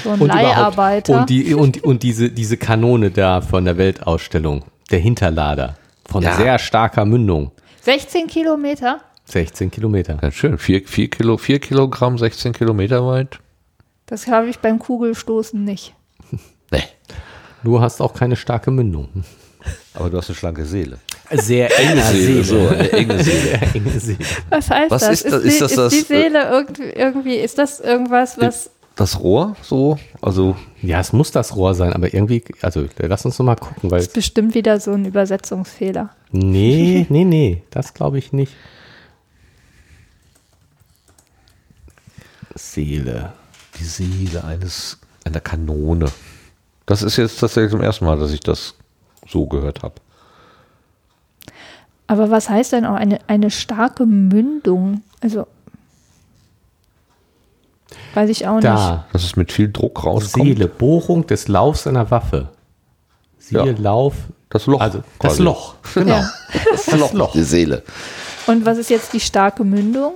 So ein und Leiharbeiter. Und, die, und, und diese, diese Kanone da von der Weltausstellung, der Hinterlader von ja. sehr starker Mündung. sechzehn Kilometer? sechzehn Kilometer. Ganz schön. vier, vier, Kilo, vier Kilogramm, sechzehn Kilometer weit. Das habe ich beim Kugelstoßen nicht. Nee. Du hast auch keine starke Mündung. Aber du hast eine schlanke Seele. Sehr enge Seele. Seele. So, eine enge Seele. Sehr enge Seele. Was heißt was das? Ist, ist, ist, das, ist das, die Seele irgendwie, irgendwie, ist das irgendwas, was... Das Rohr so? Also ja, es muss das Rohr sein, aber irgendwie, also lass uns nochmal gucken. Weil das ist bestimmt wieder so ein Übersetzungsfehler. Nee, nee, nee, das glaube ich nicht. Seele. Die Seele eines, einer Kanone. Das ist jetzt tatsächlich zum ersten Mal, dass ich das so gehört habe. Aber was heißt denn auch eine, eine starke Mündung? Also, weiß ich auch da. nicht. Dass es mit viel Druck rauskommt. Seele, Bohrung des Laufs einer Waffe. Seele, ja. Lauf. Das Loch. Also, das Loch. Genau. Ja. Das, das Loch. Loch. Die Seele. Und was ist jetzt die starke Mündung?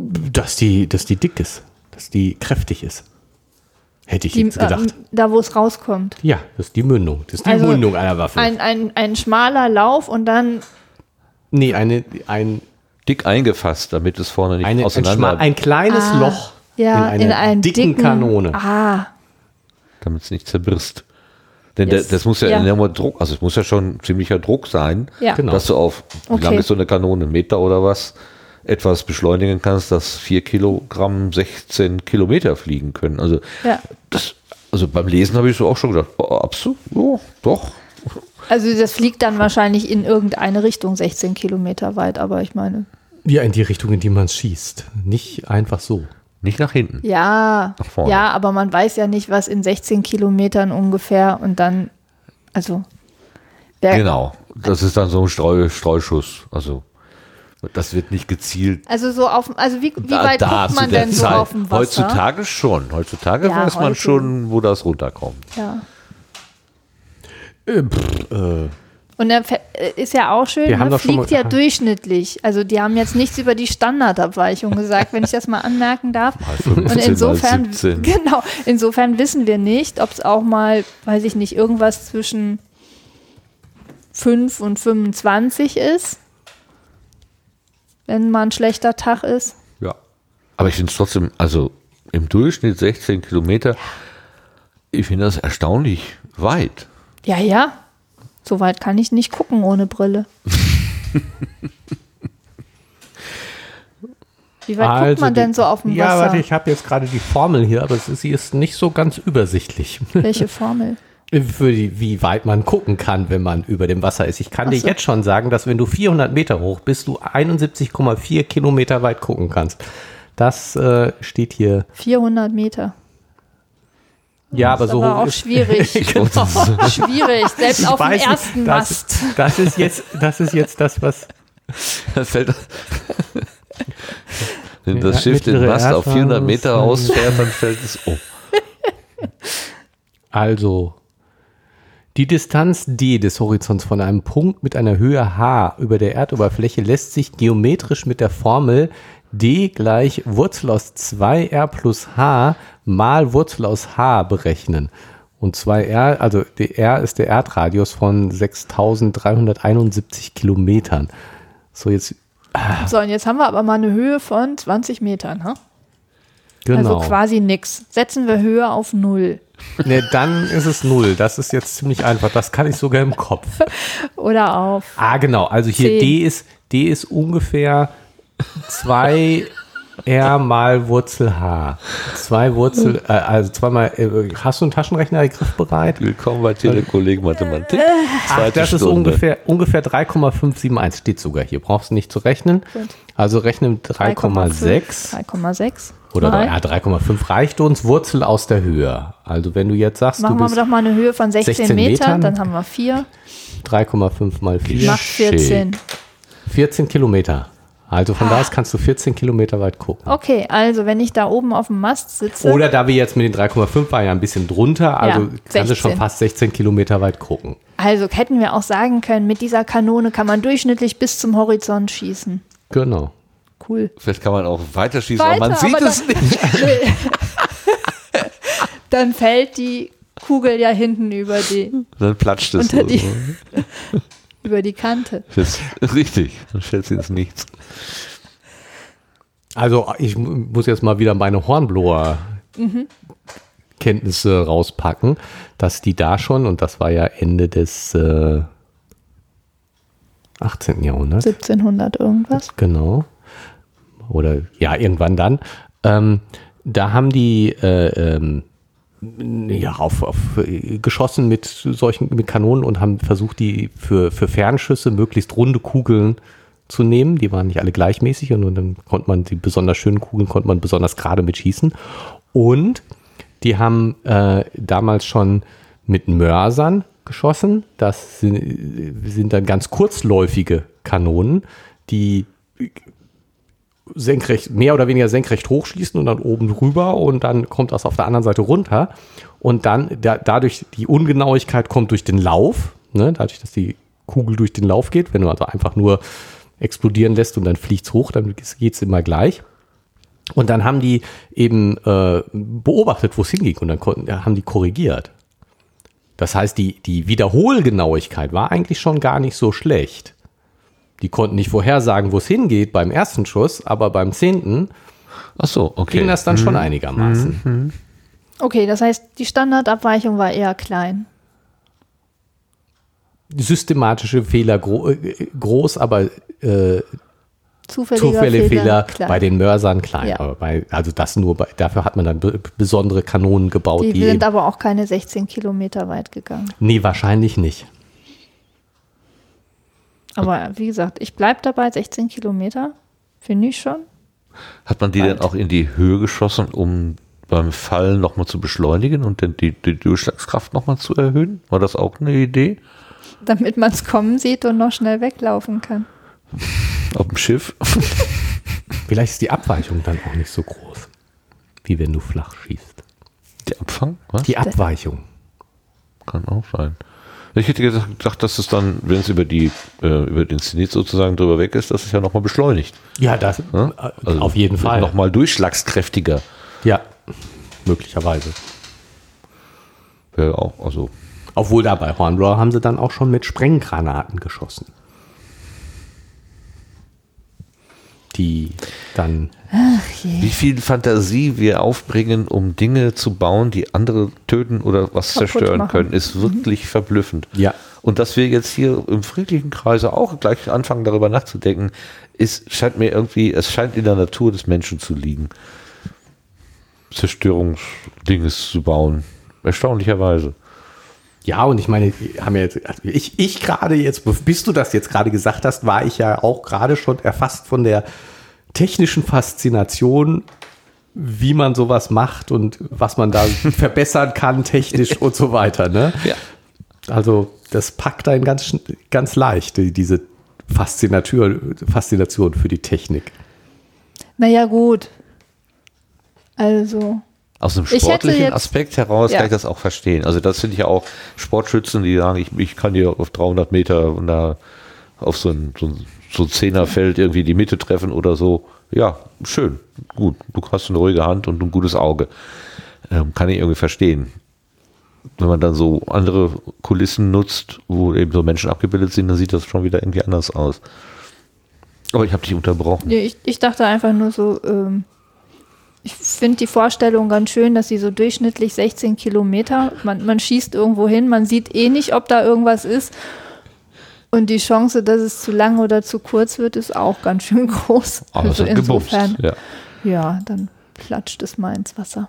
Dass die, dass die dick ist, dass die kräftig ist, hätte ich die, jetzt gedacht. Ähm, da, wo es rauskommt. Ja, das ist die Mündung. Das ist die also Mündung einer Waffe. Ein, ein, ein schmaler Lauf und dann... Nee, eine, ein dick eingefasst, damit es vorne nicht eine, auseinander... Ein, ein kleines ah, Loch ja, in einer in dicken, dicken Kanone. Ah. Damit es nicht zerbrißt. Denn yes. der, das muss ja, ja. enormer Druck, also es muss ja schon ein ziemlicher Druck sein, ja. genau. dass du auf, wie okay. lang ist so eine Kanone, einen Meter oder was, etwas beschleunigen kannst, dass vier Kilogramm sechzehn Kilometer fliegen können. Also, ja. das, also beim Lesen habe ich so auch schon gedacht, oh, absolut, oh, doch. Also das fliegt dann wahrscheinlich in irgendeine Richtung sechzehn Kilometer weit, aber ich meine... Ja, in die Richtung, in die man schießt. Nicht einfach so. Nicht nach hinten. Ja, nach vorne. Ja, aber man weiß ja nicht, was in sechzehn Kilometern ungefähr und dann, also... Genau, das ist dann so ein Streu, Streuschuss, also... Das wird nicht gezielt. Also so auf, also wie, wie weit da, guckt man denn so Zeit. Auf dem Wasser? Heutzutage schon. Heutzutage ja, weiß heute. man schon, wo das runterkommt. Ja. Äh, pff, äh. Und dann ist ja auch schön, man fliegt ja durchschnittlich. Also die haben jetzt nichts über die Standardabweichung gesagt, wenn ich das mal anmerken darf. fünfzehn, und insofern, genau, insofern wissen wir nicht, ob es auch mal, weiß ich nicht, irgendwas zwischen fünf und fünfundzwanzig ist. Wenn mal ein schlechter Tag ist. Ja, aber ich finde es trotzdem, also im Durchschnitt sechzehn Kilometer, ich finde das erstaunlich weit. Ja, ja, so weit kann ich nicht gucken ohne Brille. Wie weit also guckt man die, denn so auf dem ja, Wasser? Ja, warte, ich habe jetzt gerade die Formel hier, aber es ist, sie ist nicht so ganz übersichtlich. Welche Formel? Für die, wie weit man gucken kann, wenn man über dem Wasser ist. Ich kann Ach dir so. jetzt schon sagen, dass wenn du vierhundert Meter hoch bist, du einundsiebzig Komma vier Kilometer weit gucken kannst. Das äh, steht hier. vierhundert Meter. Ja, das aber so. Das ist aber auch ist, schwierig. Genau. Schwierig, selbst ich auf dem ersten nicht, das, Mast. Das ist, jetzt, das ist jetzt das, was... Das fällt... Wenn das ja, Schiff den Mast Erdmann auf vierhundert Meter ausfährt, dann fällt es um. Also... Die Distanz d des Horizonts von einem Punkt mit einer Höhe h über der Erdoberfläche lässt sich geometrisch mit der Formel d gleich Wurzel aus zwei r plus h mal Wurzel aus h berechnen. Und zwei r, also r ist der Erdradius von sechstausenddreihunderteinundsiebzig Kilometern. So, jetzt, ah. so, und jetzt haben wir aber mal eine Höhe von zwanzig Metern, ha? Genau. Also quasi nix. Setzen wir Höhe auf null. Ne, dann ist es null. Das ist jetzt ziemlich einfach. Das kann ich sogar im Kopf. Oder auf. Ah, genau. Also hier D ist, D ist ungefähr zwei r mal Wurzel H. zwei Wurzel, äh, also zweimal, äh, hast du einen Taschenrechner griffbereit? Willkommen bei Telekolleg Mathematik. Ach, das Stunde. Ist ungefähr, ungefähr drei Komma fünf sieben eins. Steht sogar hier. Brauchst du nicht zu rechnen. Gut. Also rechne mit drei Komma sechs. drei Komma sechs. Oder ja, drei Komma fünf reicht uns, Wurzel aus der Höhe. Also wenn du jetzt sagst, machen du bist wir doch mal eine Höhe von sechzehn Metern, dann haben wir vier. drei Komma fünf mal vier. Macht vierzehn. vierzehn Kilometer. Also von ah. da aus kannst du vierzehn Kilometer weit gucken. Okay, also wenn ich da oben auf dem Mast sitze. Oder da wir jetzt mit den drei Komma fünf waren ja ein bisschen drunter, also ja, kannst du schon fast sechzehn Kilometer weit gucken. Also hätten wir auch sagen können, mit dieser Kanone kann man durchschnittlich bis zum Horizont schießen. Genau. Cool. Vielleicht kann man auch weiterschießen, Weiter, aber man sieht aber es dann, nicht. Dann fällt die Kugel ja hinten über die... Dann platscht es. So. Die, über die Kante. Das ist richtig, dann fällt sie ins Nichts. Also ich muss jetzt mal wieder meine Hornblower-Kenntnisse mhm. rauspacken, dass die da schon, und das war ja Ende des äh, achtzehnten Jahrhunderts. siebzehnhundert irgendwas. Genau. Oder ja, irgendwann dann, ähm, da haben die äh, ähm, ja, auf, auf, geschossen mit solchen mit Kanonen und haben versucht, die für, für Fernschüsse möglichst runde Kugeln zu nehmen. Die waren nicht alle gleichmäßig und, und dann konnte man die besonders schönen Kugeln, konnte man besonders gerade mit schießen. Und die haben äh, damals schon mit Mörsern geschossen. Das sind, sind dann ganz kurzläufige Kanonen, die senkrecht, mehr oder weniger senkrecht hochschießen und dann oben rüber und dann kommt das auf der anderen Seite runter und dann da, dadurch die Ungenauigkeit kommt durch den Lauf, ne, dadurch, dass die Kugel durch den Lauf geht, wenn du also einfach nur explodieren lässt und dann fliegt es hoch, dann geht es immer gleich. Und dann haben die eben äh, beobachtet, wo es hinging und dann konnten, haben die korrigiert. Das heißt, die, die Wiederholgenauigkeit war eigentlich schon gar nicht so schlecht. Die konnten nicht vorhersagen, wo es hingeht beim ersten Schuss, aber beim zehnten Ach so, okay. ging das dann hm. schon einigermaßen. Hm. Okay, das heißt, die Standardabweichung war eher klein. Systematische Fehler gro- groß, aber äh, Zufälle Fehler klein. Bei den Mörsern klein. Ja. Aber bei, also das nur bei, dafür hat man dann b- besondere Kanonen gebaut. Die, die sind aber auch keine sechzehn Kilometer weit gegangen. Nee, wahrscheinlich nicht. Aber wie gesagt, ich bleibe dabei, sechzehn Kilometer, finde ich schon. Hat man die weit. Denn auch in die Höhe geschossen, um beim Fall nochmal zu beschleunigen und dann die, die Durchschlagskraft nochmal zu erhöhen? War das auch eine Idee? Damit man es kommen sieht und noch schnell weglaufen kann. Auf dem Schiff. Vielleicht ist die Abweichung dann auch nicht so groß, wie wenn du flach schießt. Der Abfang? Was? Die Abweichung. Kann auch sein. Ich hätte gedacht, dass es dann, wenn es über die äh, über den Zenit sozusagen drüber weg ist, dass es ja nochmal beschleunigt. Ja, das ja? Also auf jeden Fall. Nochmal durchschlagskräftiger. Ja, möglicherweise. Ja, auch, also. Obwohl da bei Hornblower haben sie dann auch schon mit Sprenggranaten geschossen. Die dann. Ach je. Wie viel Fantasie wir aufbringen, um Dinge zu bauen, die andere töten oder was Kaputt zerstören machen. Können, ist wirklich mhm. verblüffend. Ja. Und dass wir jetzt hier im friedlichen Kreise auch gleich anfangen, darüber nachzudenken, ist, scheint mir irgendwie, es scheint in der Natur des Menschen zu liegen, Zerstörungsdinges zu bauen. Erstaunlicherweise. Ja, und ich meine, haben ja jetzt, also ich, ich gerade jetzt, bis du das jetzt gerade gesagt hast, war ich ja auch gerade schon erfasst von der technischen Faszination, wie man sowas macht und was man da verbessern kann technisch und so weiter. Ne? Ja. Also das packt einen ganz, ganz leicht, diese Faszination, Faszination für die Technik. Naja, gut. Also... Aus einem sportlichen jetzt, Aspekt heraus ja. kann ich das auch verstehen. Also das finde ich ja auch Sportschützen, die sagen, ich, ich kann hier auf dreihundert Meter und da auf so ein, so ein, so ein Zehnerfeld irgendwie die Mitte treffen oder so. Ja, schön, gut. Du hast eine ruhige Hand und ein gutes Auge. Ähm, kann ich irgendwie verstehen. Wenn man dann so andere Kulissen nutzt, wo eben so Menschen abgebildet sind, dann sieht das schon wieder irgendwie anders aus. Aber ich habe dich unterbrochen. Ich, ich dachte einfach nur so... Ähm Ich finde die Vorstellung ganz schön, dass sie so durchschnittlich sechzehn Kilometer, man, man schießt irgendwo hin, man sieht eh nicht, ob da irgendwas ist. Und die Chance, dass es zu lang oder zu kurz wird, ist auch ganz schön groß. Aber also es hat insofern, gebumst, ja. ja, dann platscht es mal ins Wasser.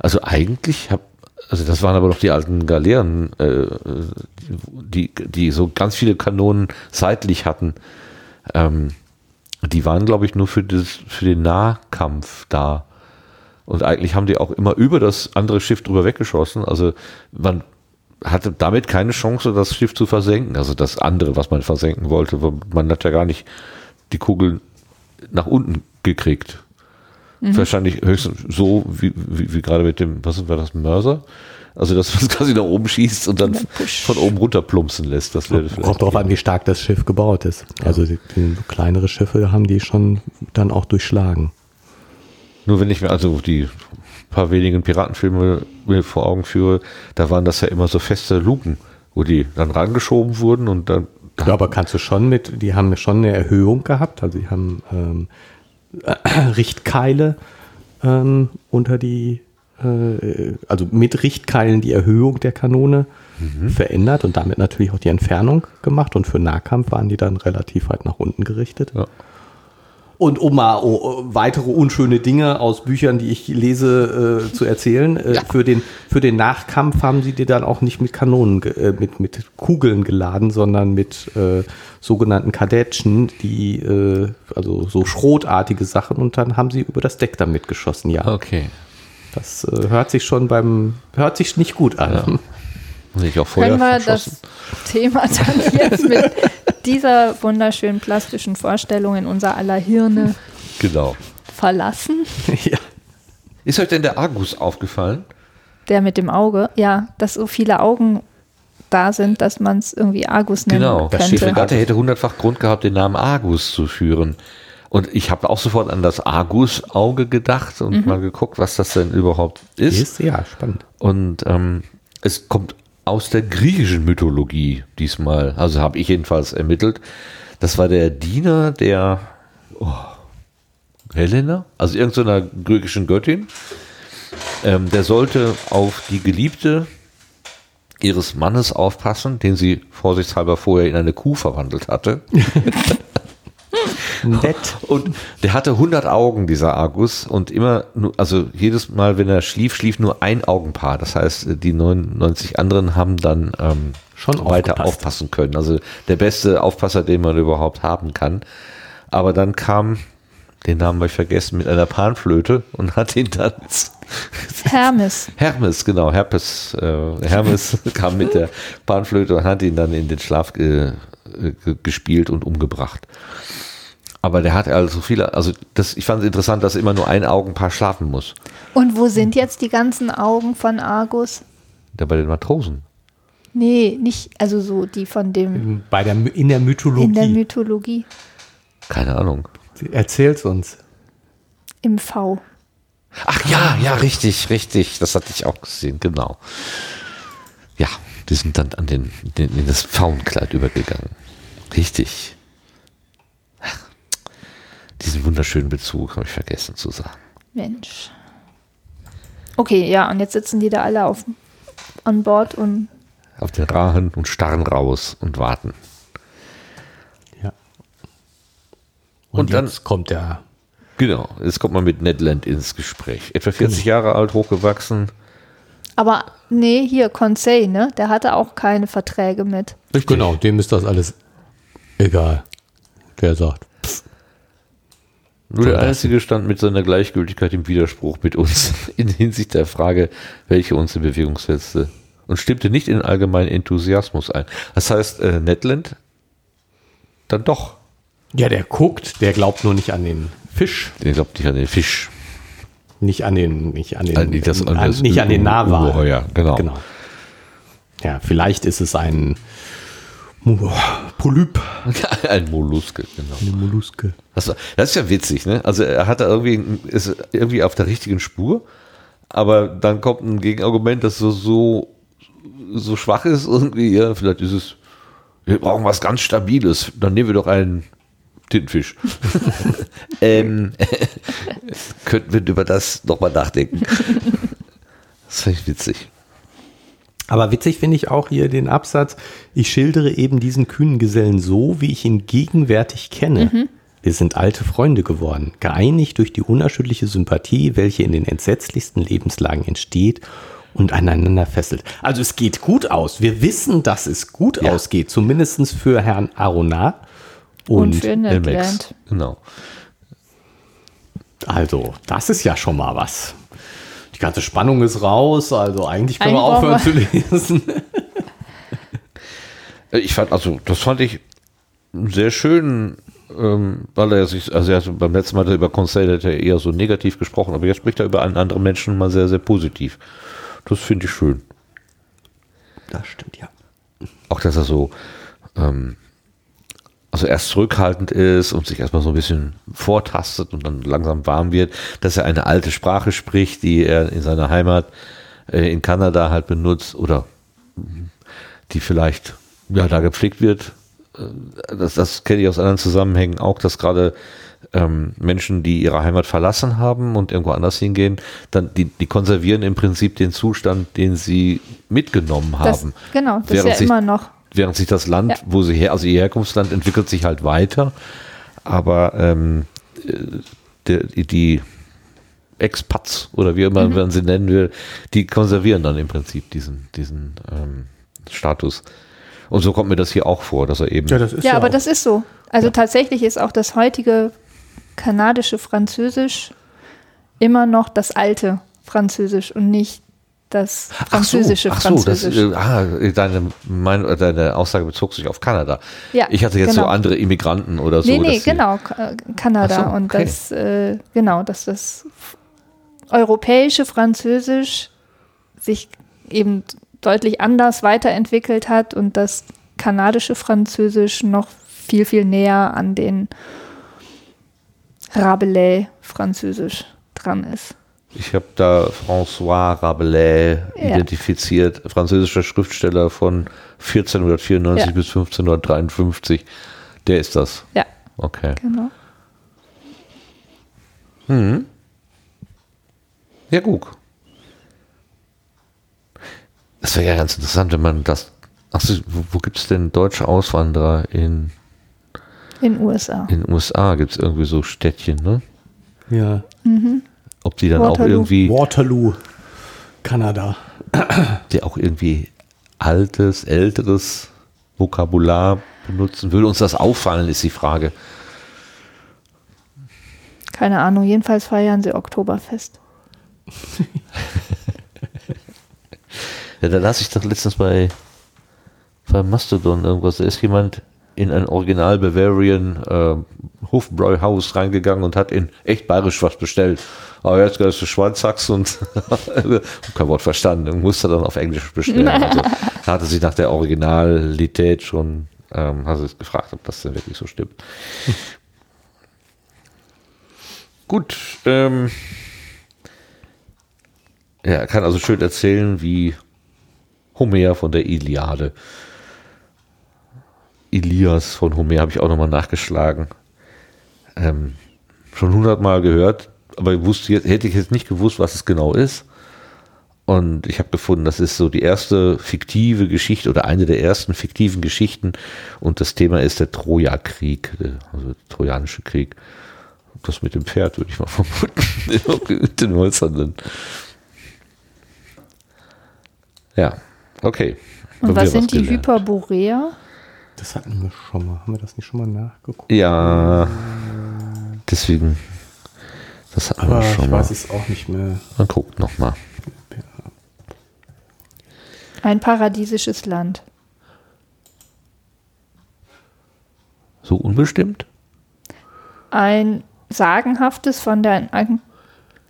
Also eigentlich, hab, also das waren aber noch die alten Galeeren, äh, die, die so ganz viele Kanonen seitlich hatten. Ähm, Die waren, glaube ich, nur für, das, für den Nahkampf da. Und eigentlich haben die auch immer über das andere Schiff drüber weggeschossen. Also man hatte damit keine Chance, das Schiff zu versenken. Also das andere, was man versenken wollte. Man hat ja gar nicht die Kugeln nach unten gekriegt. Mhm. Wahrscheinlich höchstens so, wie, wie, wie gerade mit dem, was war das, Mörser? Also dass man quasi nach oben schießt und dann von oben runter plumpsen lässt. Das wäre vielleicht. Kommt darauf an, wie stark das Schiff gebaut ist. Ja. Also die, die kleinere Schiffe haben die schon dann auch durchschlagen. Nur wenn ich mir also die paar wenigen Piratenfilme mir vor Augen führe, da waren das ja immer so feste Luken, wo die dann rangeschoben wurden und dann. Ja, aber kannst du schon mit, die haben schon eine Erhöhung gehabt, also die haben ähm, Richtkeile ähm, unter die also mit Richtkeilen die Erhöhung der Kanone mhm. verändert und damit natürlich auch die Entfernung gemacht und für Nahkampf waren die dann relativ weit nach unten gerichtet. Ja. Und um mal oh, weitere unschöne Dinge aus Büchern, die ich lese, äh, zu erzählen, äh, ja. für den, für den Nachkampf haben sie die dann auch nicht mit Kanonen, äh, mit, mit Kugeln geladen, sondern mit äh, sogenannten Kadetschen, die, äh, also so schrotartige Sachen und dann haben sie über das Deck damit geschossen, ja. Okay. Das äh, hört sich schon beim, hört sich nicht gut an. Ja. Ich auch vorher können wir das Thema dann jetzt mit dieser wunderschönen plastischen Vorstellung in unser aller Hirne genau. verlassen? Ja. Ist euch denn der Argus aufgefallen? Der mit dem Auge? Ja, dass so viele Augen da sind, dass man es irgendwie Argus nennen genau. könnte. Genau, das Schiff hätte hundertfach Grund gehabt, den Namen Argus zu führen. Und ich habe auch sofort an das Argus-Auge gedacht und mhm. mal geguckt, was das denn überhaupt ist. Ist ja, spannend. Und ähm, es kommt aus der griechischen Mythologie diesmal, also habe ich jedenfalls ermittelt. Das war der Diener der oh, Helena, also irgendeiner griechischen Göttin. Ähm, der sollte auf die Geliebte ihres Mannes aufpassen, den sie vorsichtshalber vorher in eine Kuh verwandelt hatte. Nett. Und der hatte hundert Augen, dieser Argus, und immer, also jedes Mal, wenn er schlief, schlief nur ein Augenpaar. Das heißt, die neunundneunzig anderen haben dann ähm, schon weiter aufgepasst. Aufpassen können. Also der beste Aufpasser, den man überhaupt haben kann. Aber dann kam, den Namen habe ich vergessen, mit einer Panflöte und hat ihn dann... Hermes. Hermes, genau, Herpes. Äh, Hermes kam mit der Panflöte und hat ihn dann in den Schlaf ge, ge, gespielt und umgebracht. Aber der hat also so viele, also das, ich fand es interessant, dass immer nur ein Augenpaar schlafen muss. Und wo sind jetzt die ganzen Augen von Argus? Da bei den Matrosen. Nee, nicht, also so die von dem... Bei der, in der Mythologie. In der Mythologie. Keine Ahnung. Erzähl's uns. Im V. Ach ja, ja, richtig, richtig. Das hatte ich auch gesehen, genau. Ja, die sind dann an den, den, in das Pfauenkleid übergegangen. Richtig. Diesen wunderschönen Bezug habe ich vergessen zu sagen. Mensch. Okay, ja, und jetzt sitzen die da alle auf, an Bord und... Auf den Rachen und starren raus und warten. Ja. Und, und dann jetzt kommt der... Genau, jetzt kommt man mit Ned Land ins Gespräch. Etwa vierzig genau. Jahre alt, hochgewachsen. Aber nee, hier, Conseil, ne? Der hatte auch keine Verträge mit. Richtig. Genau, dem ist das alles egal. Der sagt... Nur der Einzige stand mit seiner Gleichgültigkeit im Widerspruch mit uns in Hinsicht der Frage, welche uns in Bewegung setzte, und stimmte nicht in allgemeinen Enthusiasmus ein. Das heißt, äh, Ned Land dann doch. Ja, der guckt, der glaubt nur nicht an den Fisch. Der glaubt nicht an den Fisch. Nicht an den, nicht an den, also nicht, das, an, an, nicht Ü- an den Narwal. Ü- genau. genau. Ja, vielleicht ist es ein Polyp. Ein Molluske, genau. Eine Molluske. Das, das ist ja witzig, ne? Also er hat da irgendwie, ist irgendwie auf der richtigen Spur, aber dann kommt ein Gegenargument, das so, so, so schwach ist irgendwie, ja, vielleicht ist es, wir brauchen was ganz Stabiles, dann nehmen wir doch einen Tintenfisch. ähm, könnten wir über das nochmal nachdenken. Das finde ich witzig. Aber witzig finde ich auch hier den Absatz, ich schildere eben diesen kühnen Gesellen so, wie ich ihn gegenwärtig kenne. Mhm. Wir sind alte Freunde geworden, geeinigt durch die unerschütterliche Sympathie, welche in den entsetzlichsten Lebenslagen entsteht und aneinander fesselt. Also es geht gut aus. Wir wissen, dass es gut ja. ausgeht, zumindest für Herrn Aronnax und, und für Ned Land. Genau. Also das ist ja schon mal was. Die ganze Spannung ist raus, also eigentlich können wir aufhören zu lesen. Ich fand, also das fand ich sehr schön, ähm, weil er sich, also er beim letzten Mal über Conseil hat er eher so negativ gesprochen, aber jetzt spricht er über einen anderen Menschen mal sehr, sehr positiv. Das finde ich schön. Das stimmt, ja. Auch, dass er so, ähm, also erst zurückhaltend ist und sich erstmal so ein bisschen vortastet und dann langsam warm wird, dass er eine alte Sprache spricht, die er in seiner Heimat äh, in Kanada halt benutzt oder die vielleicht ja da gepflegt wird. Das, das kenne ich aus anderen Zusammenhängen auch, dass gerade ähm, Menschen, die ihre Heimat verlassen haben und irgendwo anders hingehen, dann die, die konservieren im Prinzip den Zustand, den sie mitgenommen haben. Das, genau, das ist ja immer noch. Während sich das Land, ja. wo sie her, also ihr Herkunftsland entwickelt sich halt weiter, aber ähm, die, die Expats oder wie immer mhm. man sie nennen will, die konservieren dann im Prinzip diesen, diesen ähm, Status. Und so kommt mir das hier auch vor, dass er eben... Ja, das ist ja, ja aber auch. Das ist so. Also ja. tatsächlich ist auch das heutige kanadische Französisch immer noch das alte Französisch und nicht das französische ach so, ach so, Französisch. Das, äh, deine, meine, deine Aussage bezog sich auf Kanada. Ja, ich hatte jetzt genau. so andere Immigranten oder so. Nee, nee, genau, K- Kanada. So, okay. Und das, äh, genau, dass das europäische Französisch sich eben deutlich anders weiterentwickelt hat und das kanadische Französisch noch viel, viel näher an den Rabelais-Französisch dran ist. Ich habe da François Rabelais ja. identifiziert, französischer Schriftsteller von vierzehnhundertvierundneunzig ja. bis fünfzehnhundertdreiundfünfzig, Der ist das? Ja. Okay. Genau. Hm. Ja, gut. Das wäre ja ganz interessant, wenn man das... Achso, wo, wo gibt es denn deutsche Auswanderer in... In den U S A. In den U S A gibt es irgendwie so Städtchen, ne? Ja. Mhm. Ob die dann Waterloo. auch irgendwie... Waterloo, Kanada. Die auch irgendwie altes, älteres Vokabular benutzen. Würde uns das auffallen, ist die Frage. Keine Ahnung, jedenfalls feiern sie Oktoberfest. Ja, da las ich doch letztens bei, bei Mastodon irgendwas. Da ist jemand in ein Original Bavarian äh, Hofbräuhaus reingegangen und hat in echt bayerisch was bestellt. Aber er hat gerade so Schweinsachs und kein Wort verstanden und musste dann auf Englisch bestellen. Also, da hatte sich nach der Originalität schon ähm, hat sich gefragt, ob das denn wirklich so stimmt. Gut. Ähm, ja, er kann also schön erzählen, wie Homer von der Iliade. Ilias von Homer habe ich auch nochmal nachgeschlagen. Ähm, schon hundertmal gehört, aber ich wusste, hätte ich jetzt nicht gewusst, was es genau ist. Und ich habe gefunden, das ist so die erste fiktive Geschichte oder eine der ersten fiktiven Geschichten. Und das Thema ist der Troja-Krieg, also der Trojanische Krieg. Das mit dem Pferd würde ich mal vermuten, mit den Holzern. Ja, okay. Und was sind die Hyperborea? Das hatten wir schon mal. Haben wir das nicht schon mal nachgeguckt? Ja, deswegen. Das hatten Aber wir schon ich mal. Ich weiß es auch nicht mehr. Man guckt nochmal. Ein paradiesisches Land. So unbestimmt? Ein sagenhaftes von, der,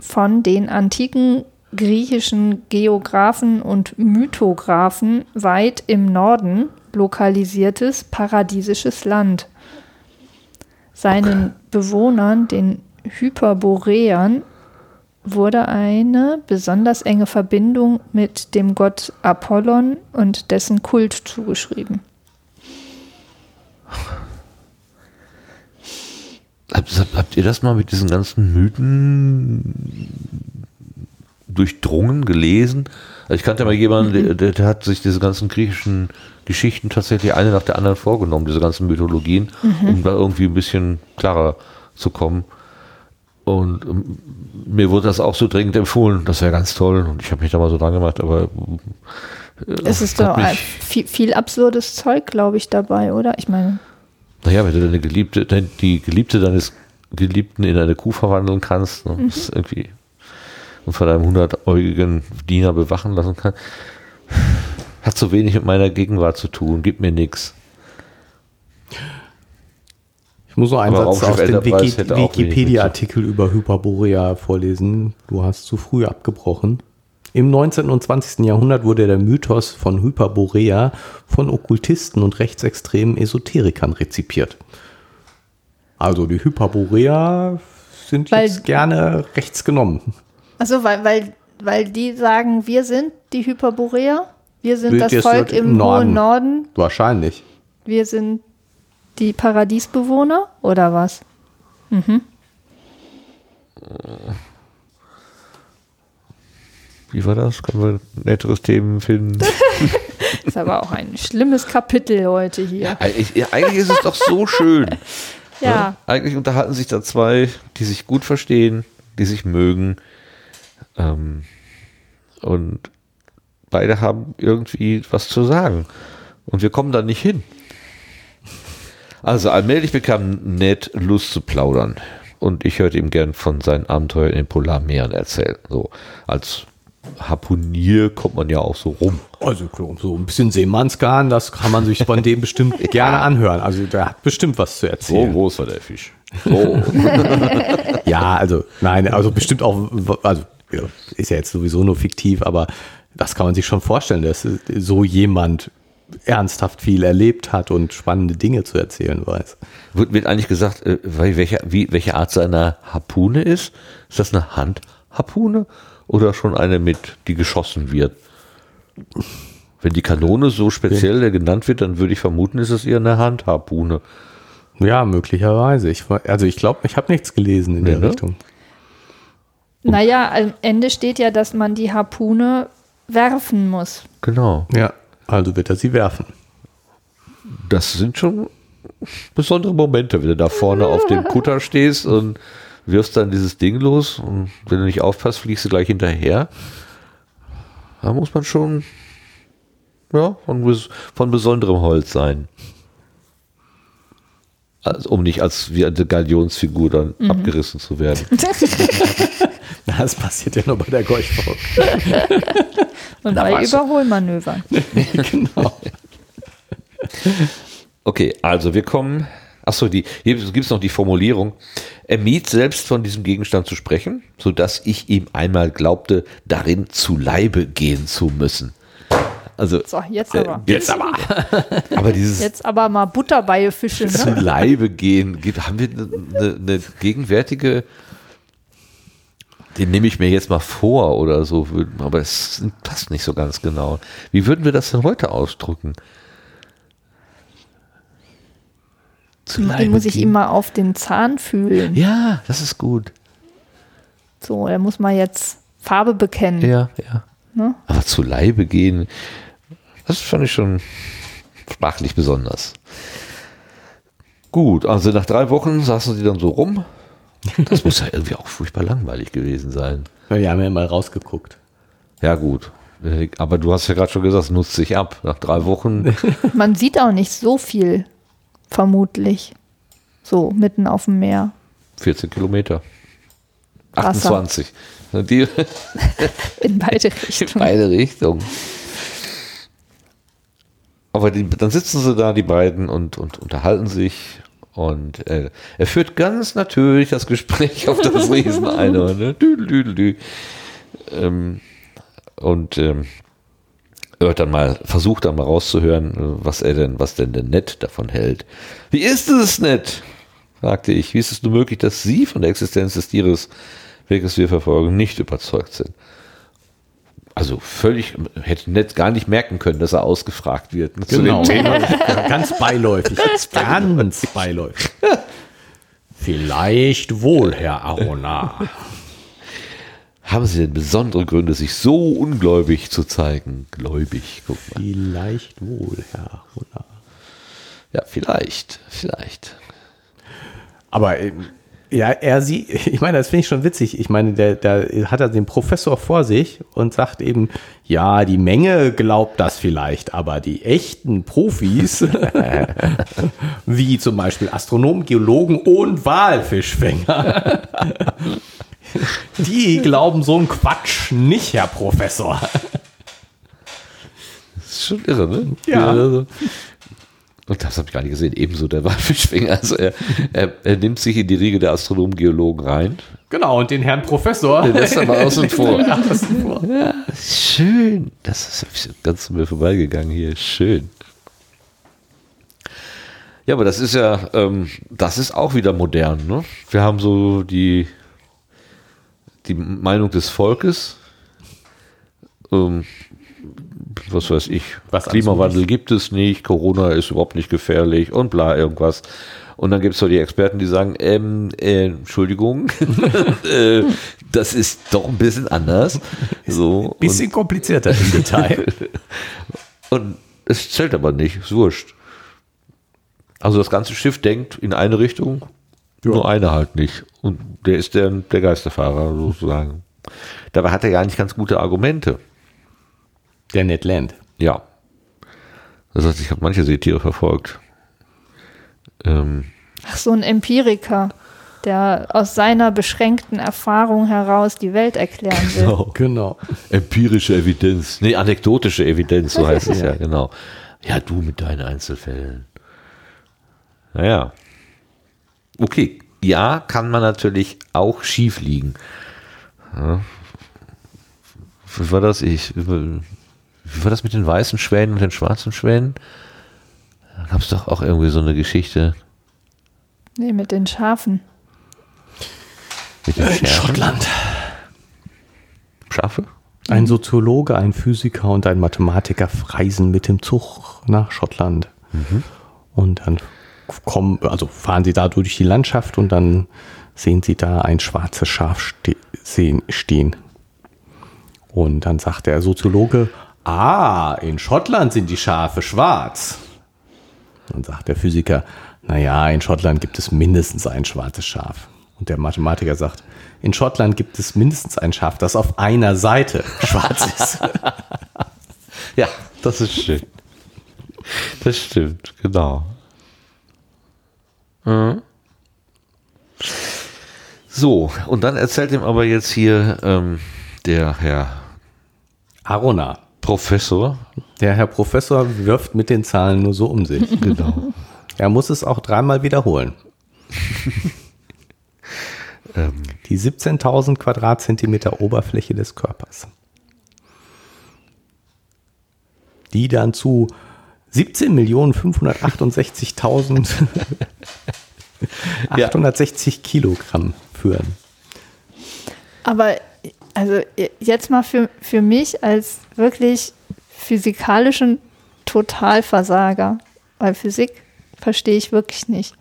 von den antiken griechischen Geographen und Mythographen weit im Norden lokalisiertes paradiesisches Land. Seinen okay. Bewohnern, den Hyperboreern, wurde eine besonders enge Verbindung mit dem Gott Apollon und dessen Kult zugeschrieben. Habt ihr das mal mit diesen ganzen Mythen durchdrungen, gelesen? Also ich kannte mal jemanden, mhm. der, der hat sich diese ganzen griechischen Geschichten tatsächlich eine nach der anderen vorgenommen, diese ganzen Mythologien, mhm. um da irgendwie ein bisschen klarer zu kommen. Und mir wurde das auch so dringend empfohlen, das wäre ganz toll. Und ich habe mich da mal so dran gemacht, aber... Es ist doch viel, viel absurdes Zeug, glaube ich, dabei, oder? Ich meine... Naja, wenn du deine Geliebte, die Geliebte deines Geliebten in eine Kuh verwandeln kannst, ne, mhm. irgendwie und von deinem hundertäugigen Diener bewachen lassen kann, hat so wenig mit meiner Gegenwart zu tun, gibt mir nichts. Ich muss noch einen Aber Satz aus dem Wikipedia-Artikel über Hyperborea vorlesen. Du hast zu früh abgebrochen. Im neunzehnten und zwanzigsten Jahrhundert wurde der Mythos von Hyperborea von Okkultisten und rechtsextremen Esoterikern rezipiert. Also die Hyperborea sind weil, jetzt gerne rechts genommen. Also weil, weil, weil die sagen, wir sind die Hyperborea, wir sind das Volk im Norden. hohen Norden. Wahrscheinlich. Wir sind die Paradiesbewohner oder was? Mhm. Äh. Wie war das? Können wir netteres Themen finden? Das ist aber auch ein schlimmes Kapitel heute hier. Ja, eigentlich ist es doch so schön. Ja. Ja, eigentlich unterhalten sich da zwei, die sich gut verstehen, die sich mögen. Ähm, und beide haben irgendwie was zu sagen. Und wir kommen da nicht hin. Also allmählich bekam Ned Lust zu plaudern. Und ich hörte ihm gern von seinen Abenteuern in den Polarmeeren erzählen. So als Harpunier kommt man ja auch so rum. Also so ein bisschen Seemannsgarn, das kann man sich von dem bestimmt gerne anhören. Also der hat bestimmt was zu erzählen. So groß war der Fisch. So. Ja, also nein, also bestimmt auch, also ist ja jetzt sowieso nur fiktiv, aber das kann man sich schon vorstellen, dass so jemand ernsthaft viel erlebt hat und spannende Dinge zu erzählen weiß. Wird, wird eigentlich gesagt, welche, wie, welche Art seiner Harpune ist? Ist das eine Handharpune? Oder schon eine mit, die geschossen wird. Wenn die Kanone so speziell genannt wird, dann würde ich vermuten, ist es eher eine Handharpune. Ja, möglicherweise. Ich war, also ich glaube, ich habe nichts gelesen in ja, der ne? Richtung. Und naja, am Ende steht ja, dass man die Harpune werfen muss. Genau. Ja, also wird er sie werfen. Das sind schon besondere Momente, wenn du da vorne auf dem Kutter stehst und wirfst dann dieses Ding los und wenn du nicht aufpasst, fliegst du gleich hinterher. Da muss man schon ja, von, von besonderem Holz sein. Also, um nicht als wie eine Galionsfigur dann mhm. abgerissen zu werden. Das passiert ja nur bei der Gorch Fock. Und Na, bei was? Überholmanövern. Genau. Okay, also wir kommen. Achso, die, hier gibt es noch die Formulierung. Er mied selbst von diesem Gegenstand zu sprechen, sodass ich ihm einmal glaubte, darin zu Leibe gehen zu müssen. Also, so, jetzt aber. Äh, jetzt aber. aber dieses jetzt aber mal Butter bei Fische. Ne? Zu Leibe gehen. Haben wir eine ne, ne gegenwärtige. Den nehme ich mir jetzt mal vor oder so. Aber es passt nicht so ganz genau. Wie würden wir das denn heute ausdrücken? Zu Leibe Den muss ich gehen. Ihm mal auf den Zahn fühlen. Ja, das ist gut. So, da muss man jetzt Farbe bekennen. Ja, ja. Ne? Aber zu Leibe gehen. Das fand ich schon sprachlich besonders. Gut, also nach drei Wochen saßen sie dann so rum. Das muss ja irgendwie auch furchtbar langweilig gewesen sein. Ja, wir haben ja mal rausgeguckt. Ja, gut. Aber du hast ja gerade schon gesagt, es nutzt sich ab. Nach drei Wochen. Man sieht auch nicht so viel, vermutlich. So, mitten auf dem Meer. vierzehn Kilometer. achtundzwanzig. Die In beide Richtungen. In beide Richtungen. Aber die, dann sitzen sie da, die beiden, und, und unterhalten sich. Und äh, er führt ganz natürlich das Gespräch auf das Rieseneinhorn. ähm, und ähm, hört dann mal, versucht dann mal rauszuhören, was er denn, was denn der Ned davon hält. Wie ist es, Ned? Fragte ich. Wie ist es nur möglich, dass Sie von der Existenz des Tieres, welches wir verfolgen, nicht überzeugt sind? Also völlig, hätte Ned gar nicht merken können, dass er ausgefragt wird. Ne? Genau. Zu dem Thema. Ganz beiläufig. Ganz beiläufig. Ganz beiläufig. Vielleicht wohl, Herr Arona. Haben Sie denn besondere Gründe, sich so ungläubig zu zeigen? Gläubig, guck mal. Vielleicht wohl, Herr Arona. Ja, vielleicht, vielleicht. Aber eben. Ja, er, sie, ich meine, das finde ich schon witzig. Ich meine, der, der hat er den Professor vor sich und sagt eben, ja, die Menge glaubt das vielleicht, aber die echten Profis, wie zum Beispiel Astronomen, Geologen und Walfischfänger, die glauben so einen Quatsch nicht, Herr Professor. Das ist schon irre, ne? Ja. ja Und das habe ich gar nicht gesehen. Ebenso der Walfischfänger. Also er, er, er nimmt sich in die Riege der Astronomen, Geologen rein. Genau, und den Herrn Professor. Den lässt er mal außen vor. außen vor. Ja, schön. Das ist ganz zu mir vorbeigegangen hier. Schön. Ja, aber das ist ja, ähm, das ist auch wieder modern. Ne? Wir haben so die, die Meinung des Volkes. Ähm, was weiß ich, was Klimawandel gibt es nicht, Corona ist überhaupt nicht gefährlich und bla irgendwas. Und dann gibt es so die Experten, die sagen, ähm, äh, Entschuldigung, äh, das ist doch ein bisschen anders. So, ein bisschen und, komplizierter im Detail. Und es zählt aber nicht, ist wurscht. Also das ganze Schiff denkt in eine Richtung, ja. Nur eine halt nicht. Und der ist der, der Geisterfahrer sozusagen. Dabei hat er ja eigentlich ganz gute Argumente. Der Ned Land. Ja. Das heißt, ich habe manche Seetiere verfolgt. Ähm. Ach, so ein Empiriker, der aus seiner beschränkten Erfahrung heraus die Welt erklären will. Genau, genau. Empirische Evidenz. Nee, anekdotische Evidenz, so heißt es ja, genau. Ja, du mit deinen Einzelfällen. Naja. Okay, ja, kann man natürlich auch schief liegen. Ja. Was war das? Ich... Wie war das mit den weißen Schwänen und den schwarzen Schwänen? Da gab es doch auch irgendwie so eine Geschichte. Nee, mit den Schafen. Mit den Schafen? In Schottland. Schafe? Ein Soziologe, ein Physiker und ein Mathematiker reisen mit dem Zug nach Schottland. Mhm. Und dann kommen, also fahren sie da durch die Landschaft und dann sehen sie da ein schwarzes Schaf ste- sehen, stehen. Und dann sagt der Soziologe, ah, in Schottland sind die Schafe schwarz. Dann sagt der Physiker, naja, in Schottland gibt es mindestens ein schwarzes Schaf. Und der Mathematiker sagt, in Schottland gibt es mindestens ein Schaf, das auf einer Seite schwarz ist. Ja, das ist schön. Das stimmt, genau. Mhm. So, und dann erzählt ihm aber jetzt hier ähm, der Herr Arona. Professor. Der Herr Professor wirft mit den Zahlen nur so um sich. Genau. Er muss es auch dreimal wiederholen. ähm. Die siebzehntausend Quadratzentimeter Oberfläche des Körpers. Die dann zu siebzehn Millionen fünfhundertachtundsechzigtausend achthundertsechzig Kilogramm führen. Aber also jetzt mal für, für mich als wirklich physikalischen Totalversager, weil Physik verstehe ich wirklich nicht.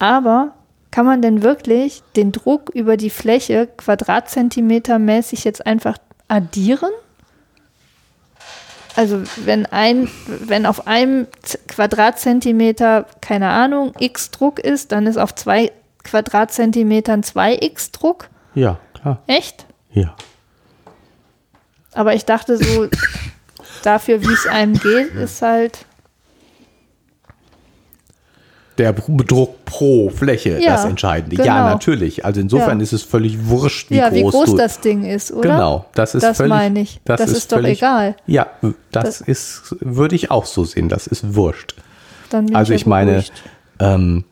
Aber kann man denn wirklich den Druck über die Fläche quadratzentimetermäßig jetzt einfach addieren? Also wenn ein, wenn auf einem Quadratzentimeter, keine Ahnung, x Druck ist, dann ist auf zwei Quadratzentimetern zwei x Druck? Ja, klar. Echt? Ja. Aber ich dachte so, dafür, wie es einem geht, ist halt der Druck pro Fläche, ja, das Entscheidende. Genau. Ja, natürlich. Also insofern ja. ist es völlig wurscht, wie, ja, groß, wie groß das Ding ist, oder? Genau, das ist das völlig. Das meine ich. Das, das ist, ist doch völlig egal. Ja, das, das ist, würde ich auch so sehen. Das ist wurscht. Dann bin also ich, ich meine, ähm,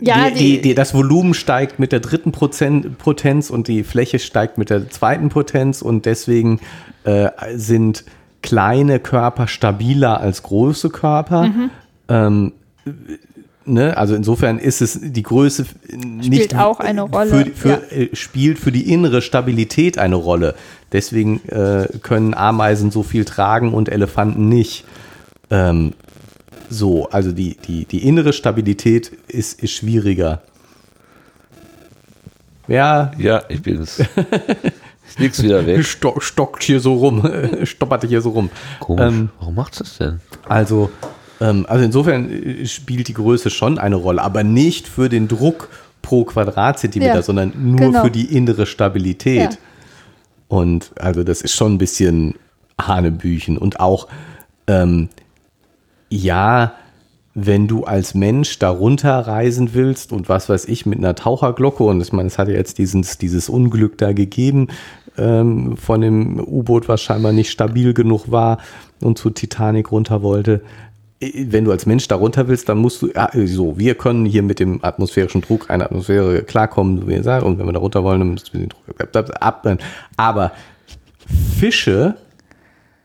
ja, die, die, die, das Volumen steigt mit der dritten Prozent, Potenz und die Fläche steigt mit der zweiten Potenz und deswegen äh, sind kleine Körper stabiler als große Körper. Mhm. Ähm, ne? Also insofern ist es die Größe spielt nicht auch eine Rolle. Für, für, ja. Spielt für die innere Stabilität eine Rolle. Deswegen äh, können Ameisen so viel tragen und Elefanten nicht. Ähm, so, also die, die, die innere Stabilität ist, ist schwieriger. Ja. Ja, ich bin es. Nichts wieder weg. Stock, stockt hier so rum, stoppert hier so rum. Komisch, ähm, warum macht es das denn? Also, ähm, also insofern spielt die Größe schon eine Rolle, aber nicht für den Druck pro Quadratzentimeter, ja, sondern nur genau. für die innere Stabilität. Ja. Und also das ist schon ein bisschen Hanebüchen. Und auch, ähm, ja, wenn du als Mensch darunter reisen willst und was weiß ich, mit einer Taucherglocke, und ich meine, es hat ja jetzt dieses, dieses Unglück da gegeben, ähm, von dem U-Boot, was scheinbar nicht stabil genug war und zur Titanic runter wollte. Wenn du als Mensch darunter willst, dann musst du, ja, so, wir können hier mit dem atmosphärischen Druck einer Atmosphäre klarkommen, wie gesagt, und wenn wir da runter wollen, dann müssen wir den Druck ab. Aber Fische,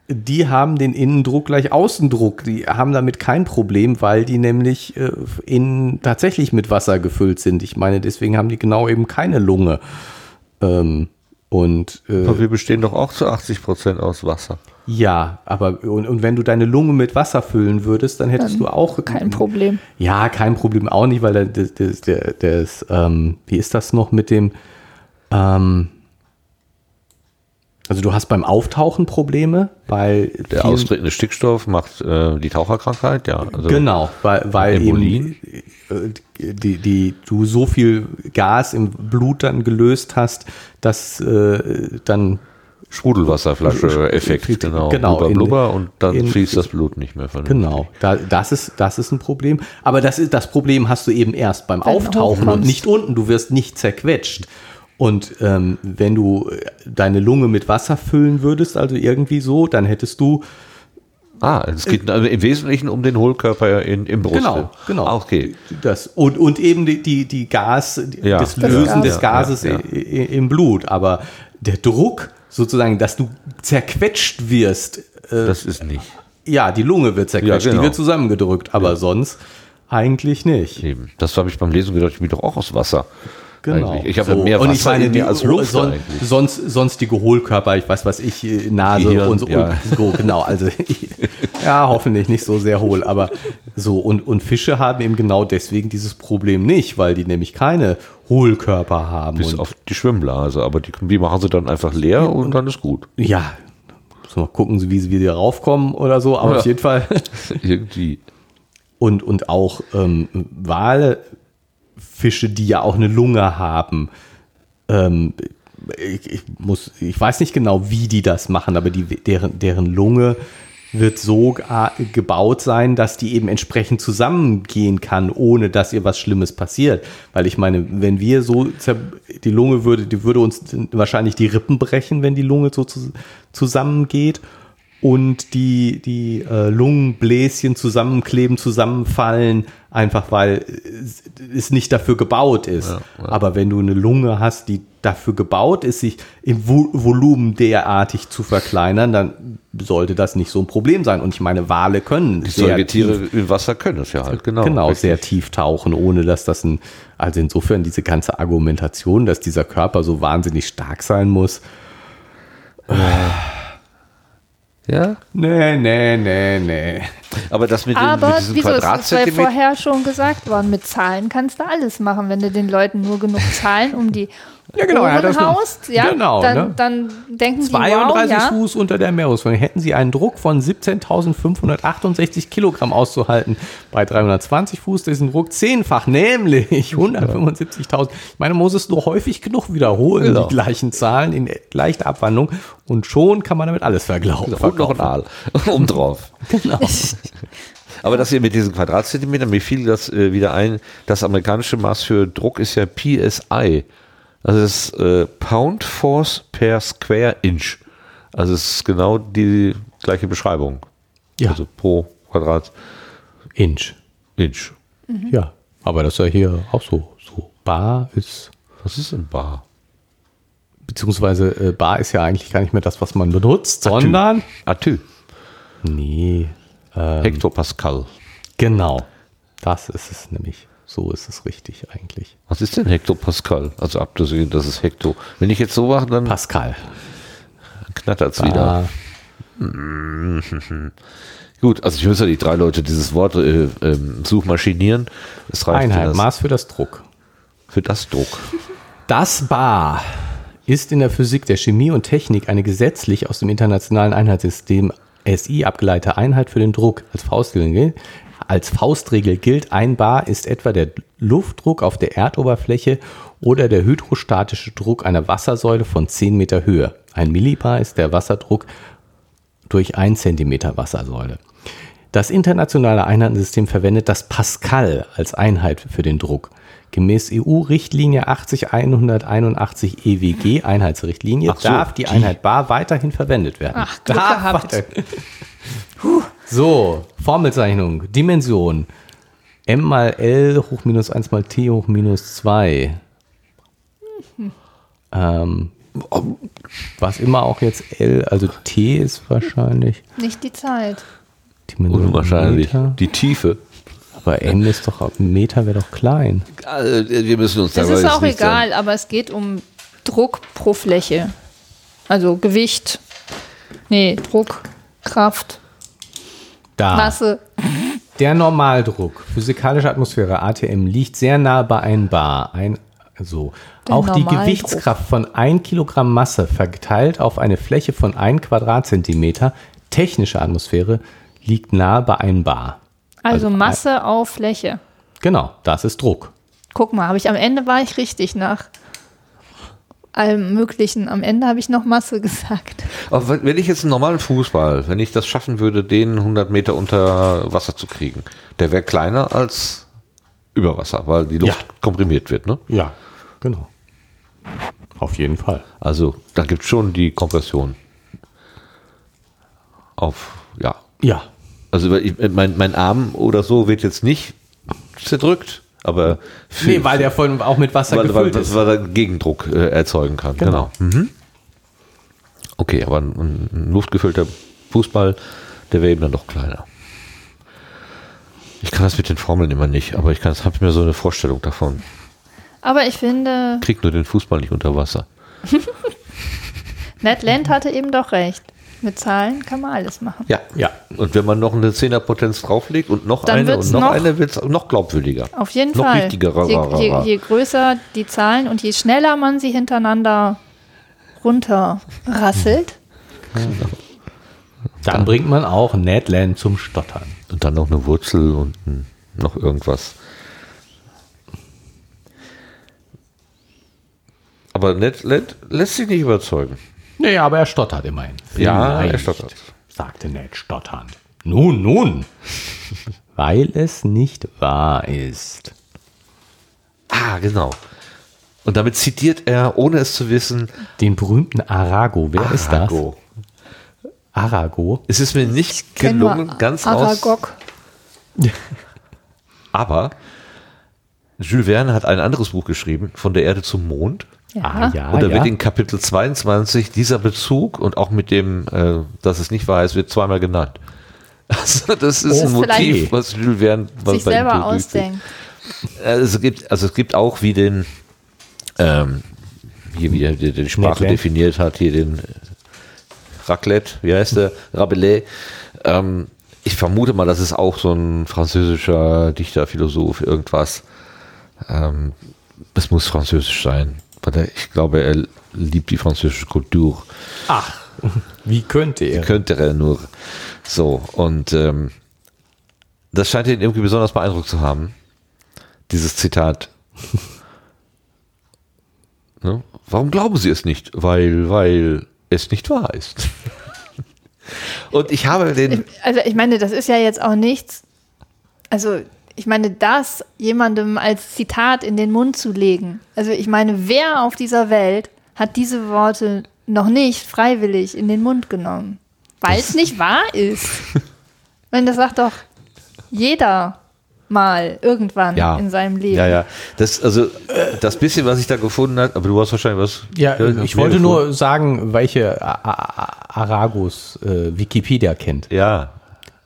die haben den Innendruck gleich Außendruck. Die haben damit kein Problem, weil die nämlich äh, innen tatsächlich mit Wasser gefüllt sind. Ich meine, deswegen haben die genau eben keine Lunge. Ähm, und äh, aber wir bestehen doch auch zu achtzig Prozent aus Wasser. Ja, aber und, und wenn du deine Lunge mit Wasser füllen würdest, dann hättest dann du auch kein Problem. Ja, kein Problem auch nicht, weil das, das, das, das ähm, wie ist das noch mit dem? Ähm, Also du hast beim Auftauchen Probleme, weil der austretende Stickstoff macht äh, die Taucherkrankheit, ja. Also genau, weil, weil eben die, die, die, du so viel Gas im Blut dann gelöst hast, dass äh, dann Sprudelwasserflasche-Effekt, genau, genau, blubber, in, blubber und dann in, fließt das Blut nicht mehr vernünftig. Genau, da, das, ist, das ist ein Problem. Aber das, ist, das Problem hast du eben erst beim Wenn Auftauchen und nicht unten, du wirst nicht zerquetscht. Und ähm, wenn du deine Lunge mit Wasser füllen würdest, also irgendwie so, dann hättest du... Ah, es geht äh, im Wesentlichen um den Hohlkörper in, im Brust. Genau, genau. Okay. Das, und, und eben die, die, die Gas, ja, das Lösen das Gas. des Gases ja, ja, ja. im Blut. Aber der Druck sozusagen, dass du zerquetscht wirst... Äh, das ist nicht. Ja, die Lunge wird zerquetscht, ja, genau. Die wird zusammengedrückt, aber ja. sonst eigentlich nicht. Eben. Das habe ich beim Lesen gedacht, ich bin doch auch aus Wasser. Genau. Eigentlich. Ich habe so. mehr Wasser und ich meine, in mir die, als Luft son, sonst, sonst die Hohlkörper, ich weiß was ich, Nase Gehirn, und so. Ja. Und so genau, also ja, hoffentlich nicht so sehr hohl, aber so. Und, und Fische haben eben genau deswegen dieses Problem nicht, weil die nämlich keine Hohlkörper haben. Bis und auf die Schwimmblase, aber die, die machen sie dann einfach leer und, und dann ist gut. Ja, so, mal gucken, wie sie wieder raufkommen oder so, aber ja. auf jeden Fall. Irgendwie. Und, und auch ähm, Wale, Fische, die ja auch eine Lunge haben. Ähm, ich, ich, muss, ich weiß nicht genau, wie die das machen, aber die, deren, deren Lunge wird so gebaut sein, dass die eben entsprechend zusammengehen kann, ohne dass ihr was Schlimmes passiert. Weil ich meine, wenn wir so, die Lunge würde, die würde uns wahrscheinlich die Rippen brechen, wenn die Lunge so zusammengeht. Und die, die äh, Lungenbläschen zusammenkleben, zusammenfallen, einfach weil es nicht dafür gebaut ist. Ja, ja. Aber wenn du eine Lunge hast, die dafür gebaut ist, sich im Vol- Volumen derartig zu verkleinern, dann sollte das nicht so ein Problem sein. Und ich meine, Wale können die sehr Säugetiere tief, im Wasser können es ja halt, genau. Genau, richtig. Sehr tief tauchen, ohne dass das ein, also insofern diese ganze Argumentation, dass dieser Körper so wahnsinnig stark sein muss, äh, ja? Nee, nee, nee, nee. Aber das mit, Aber den, mit diesem wieso Quadratzentimeter... Aber weil vorher schon gesagt worden, mit Zahlen kannst du alles machen, wenn du den Leuten nur genug Zahlen um die ja, genau, Ohren ja, haust. Ja, genau, dann, ne? Dann denken zweiunddreißig die, wow, ja. Fuß unter der Meeresfläche hätten sie einen Druck von siebzehntausendfünfhundertachtundsechzig Kilogramm auszuhalten. Bei dreihundertzwanzig Fuß ist ein Druck zehnfach, nämlich hundertfünfundsiebzigtausend. Ich meine, man muss es nur häufig genug wiederholen, genau. Die gleichen Zahlen in leichter Abwandlung. Und schon kann man damit alles verglauben. Und noch ein Aal. Um drauf. Genau. Aber dass ihr mit diesen Quadratzentimetern, mir fiel das äh, wieder ein, das amerikanische Maß für Druck ist ja P S I. Das ist äh, Pound Force per Square Inch. Also es ist genau die gleiche Beschreibung. Ja. Also pro Quadrat. Inch. Inch. Mhm. Ja, aber das ist ja hier auch so. So Bar ist... Was ist ein Bar? Beziehungsweise äh, Bar ist ja eigentlich gar nicht mehr das, was man benutzt, Atü. sondern... Atü. Nee. Ähm, Hektopascal. Genau. Das ist es nämlich. So ist es richtig eigentlich. Was ist denn Hektopascal? Also abgesehen, das ist Hekto. Wenn ich jetzt so mache, dann... Pascal. Knattert es wieder. Gut, also ich muss ja die drei Leute dieses Wort äh, äh, suchmaschinieren. Es reicht Einheit, für das, Maß für das Druck. Für das Druck. Das Bar ist in der Physik, der Chemie und Technik eine gesetzlich aus dem internationalen Einheitssystem S I abgeleitete Einheit für den Druck. Als Faustregel gilt, als Faustregel gilt, ein Bar ist etwa der Luftdruck auf der Erdoberfläche oder der hydrostatische Druck einer Wassersäule von zehn Meter Höhe. Ein Millibar ist der Wasserdruck durch ein Zentimeter Wassersäule. Das internationale Einheitensystem verwendet das Pascal als Einheit für den Druck. Gemäß E U-Richtlinie achtzig einhunderteinundachtzig E W G, Einheitsrichtlinie, so, darf die, die Einheit Bar weiterhin verwendet werden. Ach, Glück gehabt. So, Formelzeichnung, Dimension, M mal L hoch minus eins mal T hoch minus zwei. Mhm. Ähm, was immer auch jetzt L, also T ist wahrscheinlich. Nicht die Zeit. Dimension Unwahrscheinlich, Meter. Die Tiefe. Aber M ist doch, Meter wäre doch klein. Also, wir müssen uns das ist auch nicht egal, sagen. Aber es geht um Druck pro Fläche. Also Gewicht, nee, Druck, Kraft, da. Masse. Der Normaldruck, physikalische Atmosphäre, A T M, liegt sehr nah bei einem Bar. Ein, so. Auch die Gewichtskraft von ein Kilogramm Masse verteilt auf eine Fläche von einem Quadratzentimeter, technische Atmosphäre, liegt nahe bei einem Bar. Also, also Masse ein, auf Fläche. Genau, das ist Druck. Guck mal, habe ich am Ende war ich richtig nach allem Möglichen. Am Ende habe ich noch Masse gesagt. Aber wenn, wenn ich jetzt einen normalen Fußball, wenn ich das schaffen würde, den hundert Meter unter Wasser zu kriegen, der wäre kleiner als über Wasser, weil die Luft ja. komprimiert wird, ne? Ja, genau. Auf jeden Fall. Also da gibt es schon die Kompression. Auf, ja. Ja. Also ich, mein, mein Arm oder so wird jetzt nicht zerdrückt, aber viel, nee, weil der von, auch mit Wasser weil, gefüllt weil, ist. Weil er Gegendruck äh, erzeugen kann. Genau. genau. Mhm. Okay, aber ein, ein luftgefüllter Fußball, der wäre eben dann doch kleiner. Ich kann das mit den Formeln immer nicht, aber ich, ich habe mir so eine Vorstellung davon. Aber ich finde... Krieg nur den Fußball nicht unter Wasser. Ned Land hatte eben doch recht. Mit Zahlen kann man alles machen. Ja, ja. Und wenn man noch eine Zehnerpotenz drauflegt und noch dann eine und noch, noch eine, wird es noch glaubwürdiger. Auf jeden noch Fall. Noch wichtiger. Je, je, je größer die Zahlen und je schneller man sie hintereinander runterrasselt, genau. dann, dann bringt man auch Ned Land zum Stottern. Und dann noch eine Wurzel und noch irgendwas. Aber Ned Land lässt sich nicht überzeugen. Naja, aber er stottert immerhin. Ja, er stottert. Sagte Ned stotternd. Nun, nun. Weil es nicht wahr ist. Ah, genau. Und damit zitiert er, ohne es zu wissen, den berühmten Arago. Wer Arago. ist das? Arago. Es ist mir nicht gelungen, ganz Aragog. aus... Aber Jules Verne hat ein anderes Buch geschrieben, Von der Erde zum Mond. Ja. Ah, ja, und da ja. wird in Kapitel zweiundzwanzig dieser Bezug und auch mit dem, äh, dass es nicht wahr ist, wird zweimal genannt. Also das ist oh, ein Motiv, was Jules Verne sich selber ausdenkt. Also es, gibt, also es gibt auch, wie den ähm, hier wie er die Sprache Ned definiert hat, hier den Raclette, wie heißt der? Rabelais. Ähm, ich vermute mal, das ist auch so ein französischer Dichter, Philosoph, irgendwas. Ähm, es muss französisch sein. Ich glaube, er liebt die französische Kultur. Ach, wie könnte er? Wie könnte er nur. So, und ähm, das scheint ihn irgendwie besonders beeindruckt zu haben, dieses Zitat. Ne? Warum glauben Sie es nicht? Weil, weil es nicht wahr ist. Und ich habe den... Also ich meine, das ist ja jetzt auch nichts... Also... Ich meine, das jemandem als Zitat in den Mund zu legen. Also ich meine, wer auf dieser Welt hat diese Worte noch nicht freiwillig in den Mund genommen? Weil es nicht wahr ist. Wenn das sagt doch jeder mal irgendwann ja. in seinem Leben. Ja, ja. Das, also das bisschen, was ich da gefunden habe, aber du hast wahrscheinlich was... Ja, ich, ich wollte gefunden. nur sagen, welche Aragos äh, Wikipedia kennt. Ja,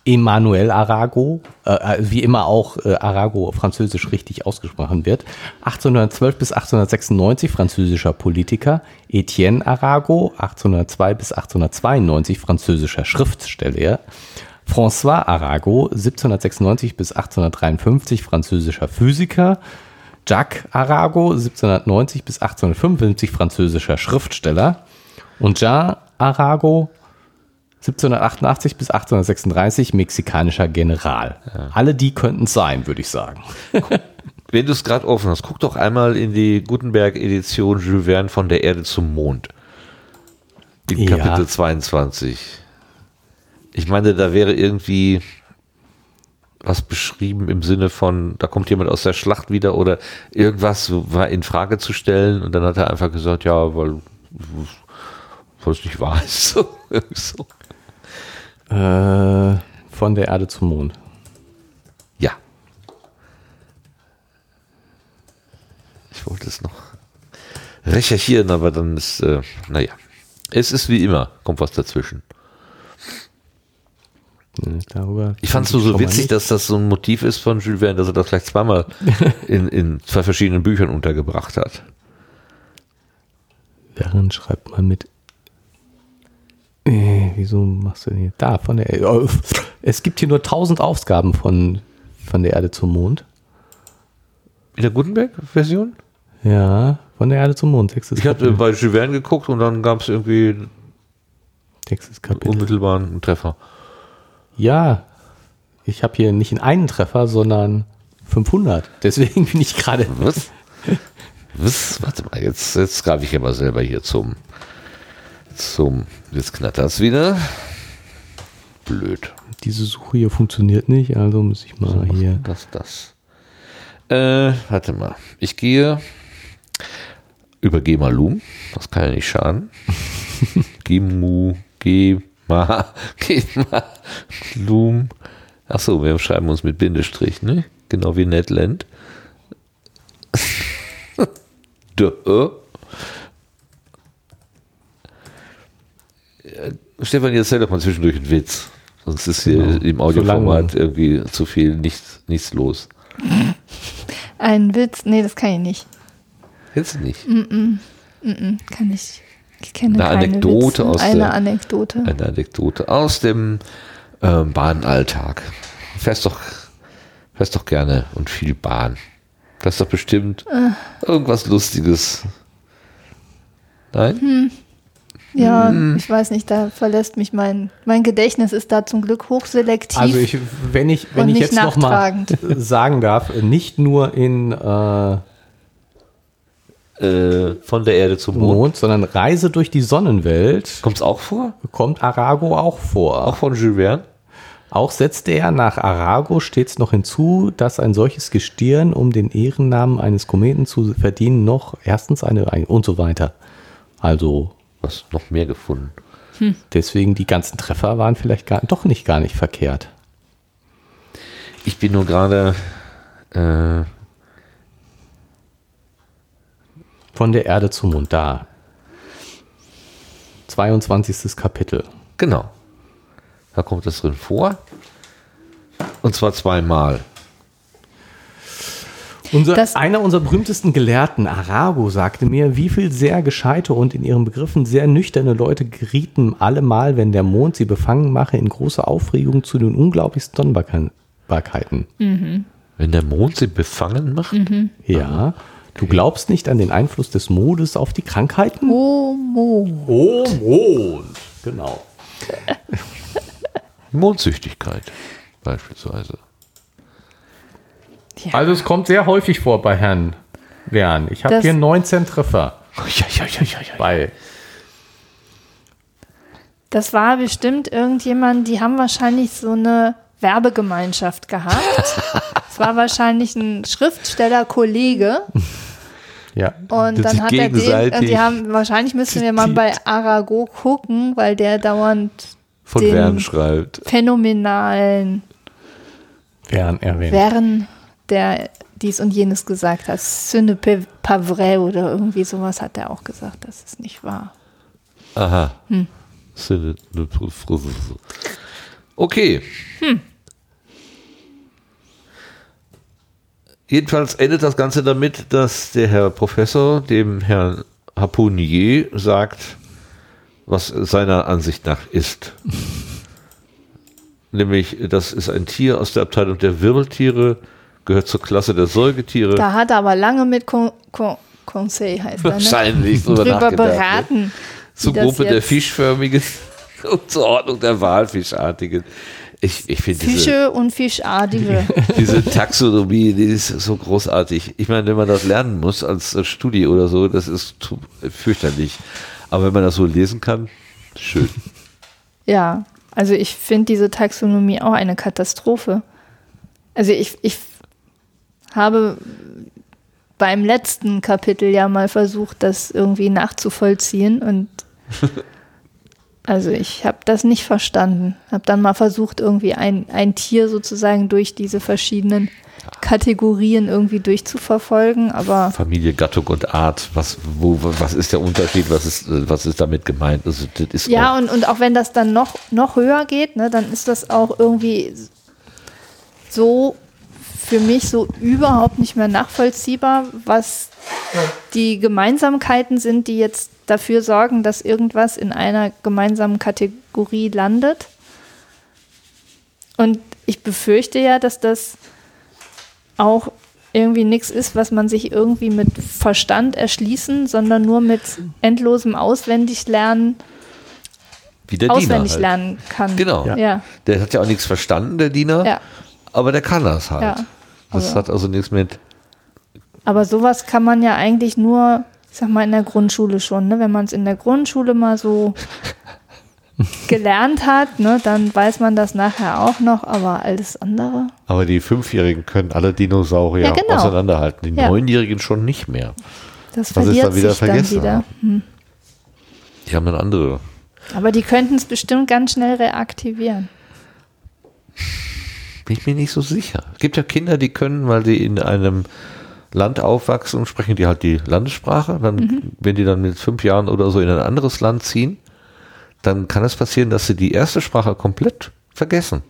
Emmanuel Arago, äh, wie immer auch äh, Arago französisch richtig ausgesprochen wird, achtzehnhundertzwölf bis achtzehnhundertsechsundneunzig französischer Politiker, Etienne Arago, achtzehnhundertzwei bis achtzehnhundertzweiundneunzig französischer Schriftsteller, François Arago, siebzehnhundertsechsundneunzig bis achtzehnhundertdreiundfünfzig französischer Physiker, Jacques Arago, siebzehnhundertneunzig bis achtzehnhundertfünfundfünfzig französischer Schriftsteller und Jean Arago, siebzehnhundertachtundachtzig bis achtzehnhundertsechsunddreißig, mexikanischer General. Ja. Alle die könnten es sein, würde ich sagen. Wenn du es gerade offen hast, guck doch einmal in die Gutenberg-Edition Jules Verne Von der Erde zum Mond. In ja. Kapitel zweiundzwanzig. Ich meine, da wäre irgendwie was beschrieben im Sinne von, da kommt jemand aus der Schlacht wieder oder irgendwas war in Frage zu stellen und dann hat er einfach gesagt, ja, weil... was nicht wahr ist. So, so. Äh, von der Erde zum Mond. Ja. Ich wollte es noch recherchieren, aber dann ist, äh, naja. Es ist wie immer, kommt was dazwischen. Darüber ich fand es nur so witzig, dass das so ein Motiv ist von Jules Verne, dass er das gleich zweimal in, in zwei verschiedenen Büchern untergebracht hat. Während schreibt man mit Äh, wieso machst du denn hier? Da, von der Erde. Es gibt hier nur tausend Ausgaben von, von der Erde zum Mond. In der Gutenberg-Version? Ja, von der Erde zum Mond. Textes ich Kapitel. Hatte bei Jules Verne geguckt und dann gab es irgendwie einen unmittelbaren Treffer. Ja, ich habe hier nicht einen Treffer, sondern fünfhundert. Deswegen bin ich gerade... Was? Was? Warte mal, jetzt, jetzt greife ich ja mal selber hier zum... Zum, jetzt knattert es wieder. Blöd. Diese Suche hier funktioniert nicht, also muss ich mal so, hier. Das, das. Äh, warte mal. Ich gehe über GeMa-LuM. Das kann ja nicht schaden. Gemu, GeMa, GeMa-LuM. Achso, wir schreiben uns mit Bindestrich, ne? Genau wie Ned Land. De. Stefanie, erzähl doch mal zwischendurch einen Witz. Sonst ist hier genau. im Audioformat so irgendwie zu viel nichts, nichts los. Ein Witz? Nee, das kann ich nicht. Jetzt nicht. Mm-mm. Mm-mm. Kann ich. Ich kenne eine keine Anekdote aus eine der, Anekdote. Eine Anekdote aus dem ähm, Bahnalltag. Fährst doch, fährst doch gerne und viel Bahn. Das ist doch bestimmt äh. irgendwas Lustiges. Nein? Hm. Ja, hm. ich weiß nicht, da verlässt mich mein, mein Gedächtnis ist da zum Glück hochselektiv. Also ich, wenn ich, wenn ich jetzt nochmal sagen darf, nicht nur in äh von der Erde zum Mond. Mond, sondern Reise durch die Sonnenwelt. Kommt es auch vor? Kommt Arago auch vor. Auch von Jules Verne? Auch setzte er nach Arago stets noch hinzu, dass ein solches Gestirn, um den Ehrennamen eines Kometen zu verdienen, noch erstens eine, ein, und so weiter. Also. Was noch mehr gefunden. Hm. Deswegen die ganzen Treffer waren vielleicht gar, doch nicht gar nicht verkehrt. Ich bin nur gerade äh von der Erde zum Mond, da. zweiundzwanzigstes Kapitel. Genau. Da kommt das drin vor. Und zwar zweimal. Unser, einer unserer berühmtesten Gelehrten, Arago, sagte mir, wie viel sehr gescheite und in ihren Begriffen sehr nüchterne Leute gerieten allemal, wenn der Mond sie befangen mache, in großer Aufregung zu den unglaublichsten Sonnenbarkeiten. Mhm. Wenn der Mond sie befangen macht? Mhm. Ja. Du glaubst nicht an den Einfluss des Mondes auf die Krankheiten? Oh, Mond. Oh, Mond. Genau. Mondsüchtigkeit beispielsweise. Ja. Also es kommt sehr häufig vor bei Herrn Verne. Ich habe hier neunzehn Treffer. Oh, ja, ja, ja, ja, ja. Bei. Das war bestimmt irgendjemand, die haben wahrscheinlich so eine Werbegemeinschaft gehabt. Es war wahrscheinlich ein Schriftsteller-Kollege. Ja. Und dann hat er den, und die haben, wahrscheinlich müssen wir mal bei Arago gucken, weil der dauernd von Verne schreibt. Phänomenalen Verne erwähnt. Verne, der dies und jenes gesagt hat. C'est ne pas vrai oder irgendwie sowas hat er auch gesagt. Das ist nicht wahr. Aha. Hm. Okay. Hm. Jedenfalls endet das Ganze damit, dass der Herr Professor dem Herrn Harpunier sagt, was seiner Ansicht nach ist. Nämlich, das ist ein Tier aus der Abteilung der Wirbeltiere, gehört zur Klasse der Säugetiere. Da hat er aber lange mit Con- Con- Conseil heißt er, ne? Wahrscheinlich drüber beraten. Zur Gruppe der Fischförmigen und zur Ordnung der Walfischartigen. Ich, ich finde Fische diese, und Fischartige. Diese Taxonomie, die ist so großartig. Ich meine, wenn man das lernen muss als Studie oder so, das ist fürchterlich. Aber wenn man das so lesen kann, schön. Ja, also ich finde diese Taxonomie auch eine Katastrophe. Also ich, ich habe beim letzten Kapitel ja mal versucht, das irgendwie nachzuvollziehen und also ich habe das nicht verstanden. Habe dann mal versucht, irgendwie ein, ein Tier sozusagen durch diese verschiedenen Kategorien irgendwie durchzuverfolgen, aber Familie, Gattung und Art, was, wo, was ist der Unterschied, was ist, was ist damit gemeint? Also, das ist ja, auch und, und auch wenn das dann noch, noch höher geht, ne, dann ist das auch irgendwie so für mich so überhaupt nicht mehr nachvollziehbar, was die Gemeinsamkeiten sind, die jetzt dafür sorgen, dass irgendwas in einer gemeinsamen Kategorie landet. Und ich befürchte ja, dass das auch irgendwie nichts ist, was man sich irgendwie mit Verstand erschließen, sondern nur mit endlosem Auswendiglernen auswendig halt. lernen kann. Genau. Ja. Ja. Der hat ja auch nichts verstanden, der Diener, ja. Aber der kann das halt. Ja. Das also. hat also nichts mit. Aber sowas kann man ja eigentlich nur, ich sag mal, in der Grundschule schon, ne? Wenn man es in der Grundschule mal so gelernt hat, ne? Dann weiß man das nachher auch noch, aber alles andere. Aber die Fünfjährigen können alle Dinosaurier ja, genau. auseinanderhalten, die ja. Neunjährigen schon nicht mehr. Das verliert dann wieder sich vergessen dann wieder. Haben. Hm. Die haben dann andere. Aber die könnten es bestimmt ganz schnell reaktivieren. Bin ich mir nicht so sicher. Es gibt ja Kinder, die können, weil die in einem Land aufwachsen und sprechen die halt die Landessprache. Dann, mhm. Wenn die dann mit fünf Jahren oder so in ein anderes Land ziehen, dann kann es passieren, dass sie die erste Sprache komplett vergessen,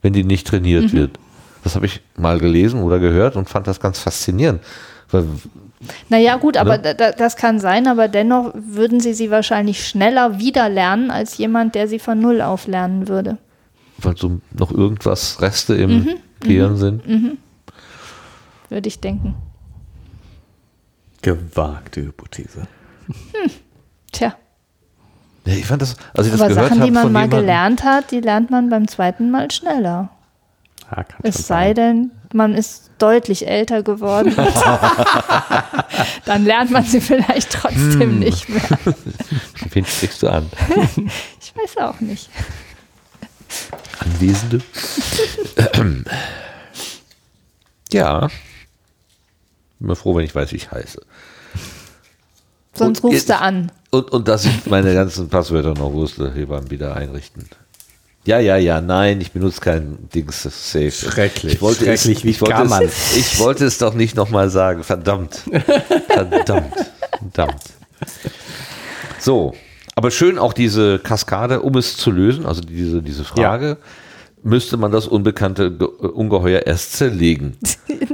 wenn die nicht trainiert mhm. wird. Das habe ich mal gelesen oder gehört und fand das ganz faszinierend. Weil Naja gut, aber ne? da, das kann sein, aber dennoch würden sie sie wahrscheinlich schneller wieder lernen als jemand, der sie von Null auf lernen würde. Weil so noch irgendwas Reste im mhm, Gehirn sind. Mhm. Würde ich denken. Gewagte Hypothese. Hm. Tja. Ja, ich fand das, als ich aber das gehört Sachen, die man mal jemanden, gelernt hat, die lernt man beim zweiten Mal schneller. Ja, kann es sei sein. denn, man ist deutlich älter geworden. Dann lernt man sie vielleicht trotzdem hm. nicht mehr. Wen sprichst du an? Ich weiß auch nicht. Anwesende. Ja. Bin mal froh, wenn ich weiß, wie ich heiße. Sonst und rufst du an. Und, und dass ich meine ganzen Passwörter noch wusste, hier beim wieder einrichten. Ja, ja, ja, nein, ich benutze kein Dings, safe. Schrecklich, ich wollte schrecklich, es, wie ich wollte kann es, man. Ich wollte es doch nicht nochmal sagen, verdammt, verdammt, verdammt. So, aber schön auch diese Kaskade, um es zu lösen, also diese, diese Frage, ja. müsste man das unbekannte Ungeheuer erst zerlegen.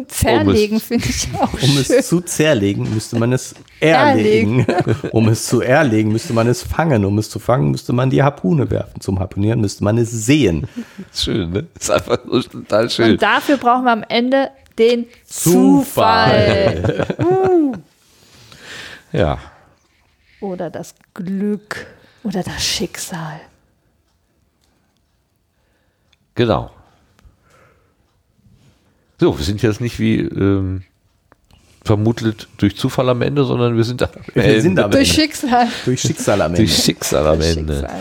Zerlegen um finde ich auch schön. Um es zu zerlegen, müsste man es erlegen. erlegen. Um es zu erlegen, müsste man es fangen. Um es zu fangen, müsste man die Harpune werfen. Zum Harpunieren müsste man es sehen. Schön, ne? Ist einfach total schön. Und dafür brauchen wir am Ende den Zufall. Zufall. uh. Ja. Oder das Glück. Oder das Schicksal. Genau. So, wir sind jetzt nicht wie ähm, vermutet durch Zufall am Ende, sondern wir sind, am wir Ende. sind am durch Ende. Schicksal. Durch Schicksal am Ende. Durch Schicksal am Ende. Schicksal.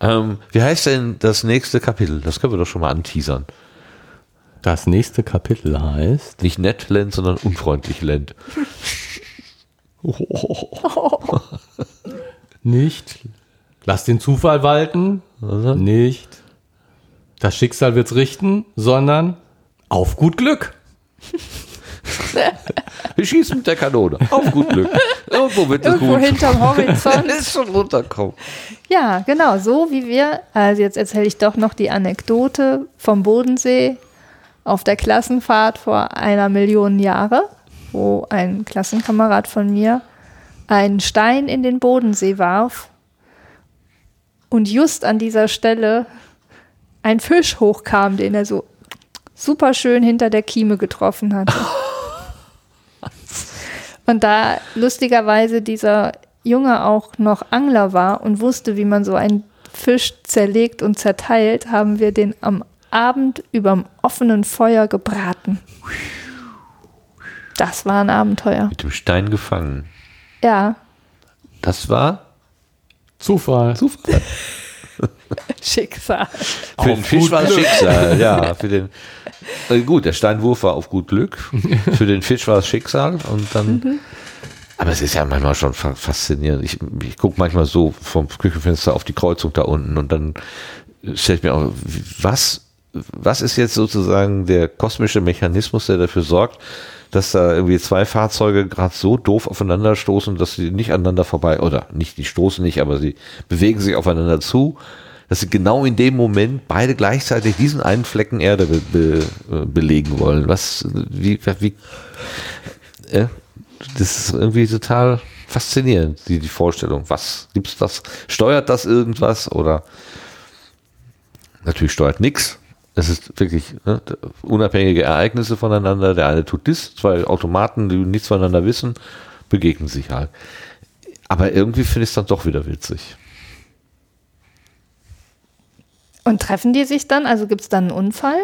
Ähm, wie heißt denn das nächste Kapitel? Das können wir doch schon mal anteasern. Das nächste Kapitel heißt nicht Ned Land, sondern unfreundlich Land. oh. Oh. Nicht. Lass den Zufall walten. Also? Nicht. Das Schicksal wird's richten, sondern auf gut Glück. Wir schießen mit der Kanone. Auf gut Glück. Irgendwo wird es gut. Irgendwo hinterm Horizont. Ist schon runterkommen. Ja, genau. So wie wir, also jetzt erzähle ich doch noch die Anekdote vom Bodensee auf der Klassenfahrt vor einer Million Jahre, wo ein Klassenkamerad von mir einen Stein in den Bodensee warf und just an dieser Stelle ein Fisch hochkam, den er so super schön hinter der Kieme getroffen hatte. Und da lustigerweise dieser Junge auch noch Angler war und wusste, wie man so einen Fisch zerlegt und zerteilt, haben wir den am Abend überm offenen Feuer gebraten. Das war ein Abenteuer. Mit dem Stein gefangen. Ja. Das war Zufall. Zufall. Schicksal. Für auf den Fisch war es Schicksal, ja. Für den, äh gut, der Steinwurf war auf gut Glück. Für den Fisch war es Schicksal. Und dann, mhm. Aber es ist ja manchmal schon faszinierend. Ich, ich gucke manchmal so vom Küchenfenster auf die Kreuzung da unten und dann stelle ich mir auch, was, was ist jetzt sozusagen der kosmische Mechanismus, der dafür sorgt, dass da irgendwie zwei Fahrzeuge gerade so doof aufeinander stoßen, dass sie nicht aneinander vorbei, oder nicht, die stoßen nicht, aber sie bewegen sich aufeinander zu, dass sie genau in dem Moment beide gleichzeitig diesen einen Flecken Erde be, be, belegen wollen. Was, wie, wie, äh, das ist irgendwie total faszinierend, die, die Vorstellung. Was gibt's das? Steuert das irgendwas? Oder natürlich steuert nichts. Es ist wirklich ne, unabhängige Ereignisse voneinander. Der eine tut dies, zwei Automaten, die nichts voneinander wissen, begegnen sich halt. Aber irgendwie finde ich es dann doch wieder witzig. Und treffen die sich dann? Also gibt es dann einen Unfall?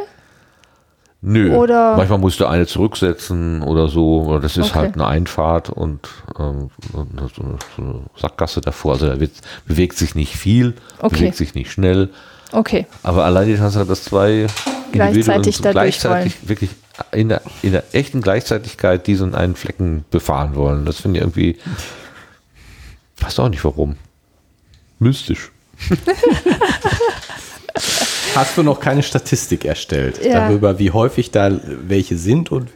Nö. Oder? Manchmal musst du eine zurücksetzen oder so. Das ist okay. Halt eine Einfahrt und, ähm, und so, eine, so eine Sackgasse davor. Also da wird, bewegt sich nicht viel, okay. bewegt sich nicht schnell. Okay. Aber allein die Tatsache, dass zwei gleichzeitig Individuen gleichzeitig wollen. wirklich in der, in der echten Gleichzeitigkeit diesen einen Flecken befahren wollen, das finde ich irgendwie, weiß auch nicht warum, mystisch. Hast du noch keine Statistik erstellt ja. darüber, wie häufig da welche sind und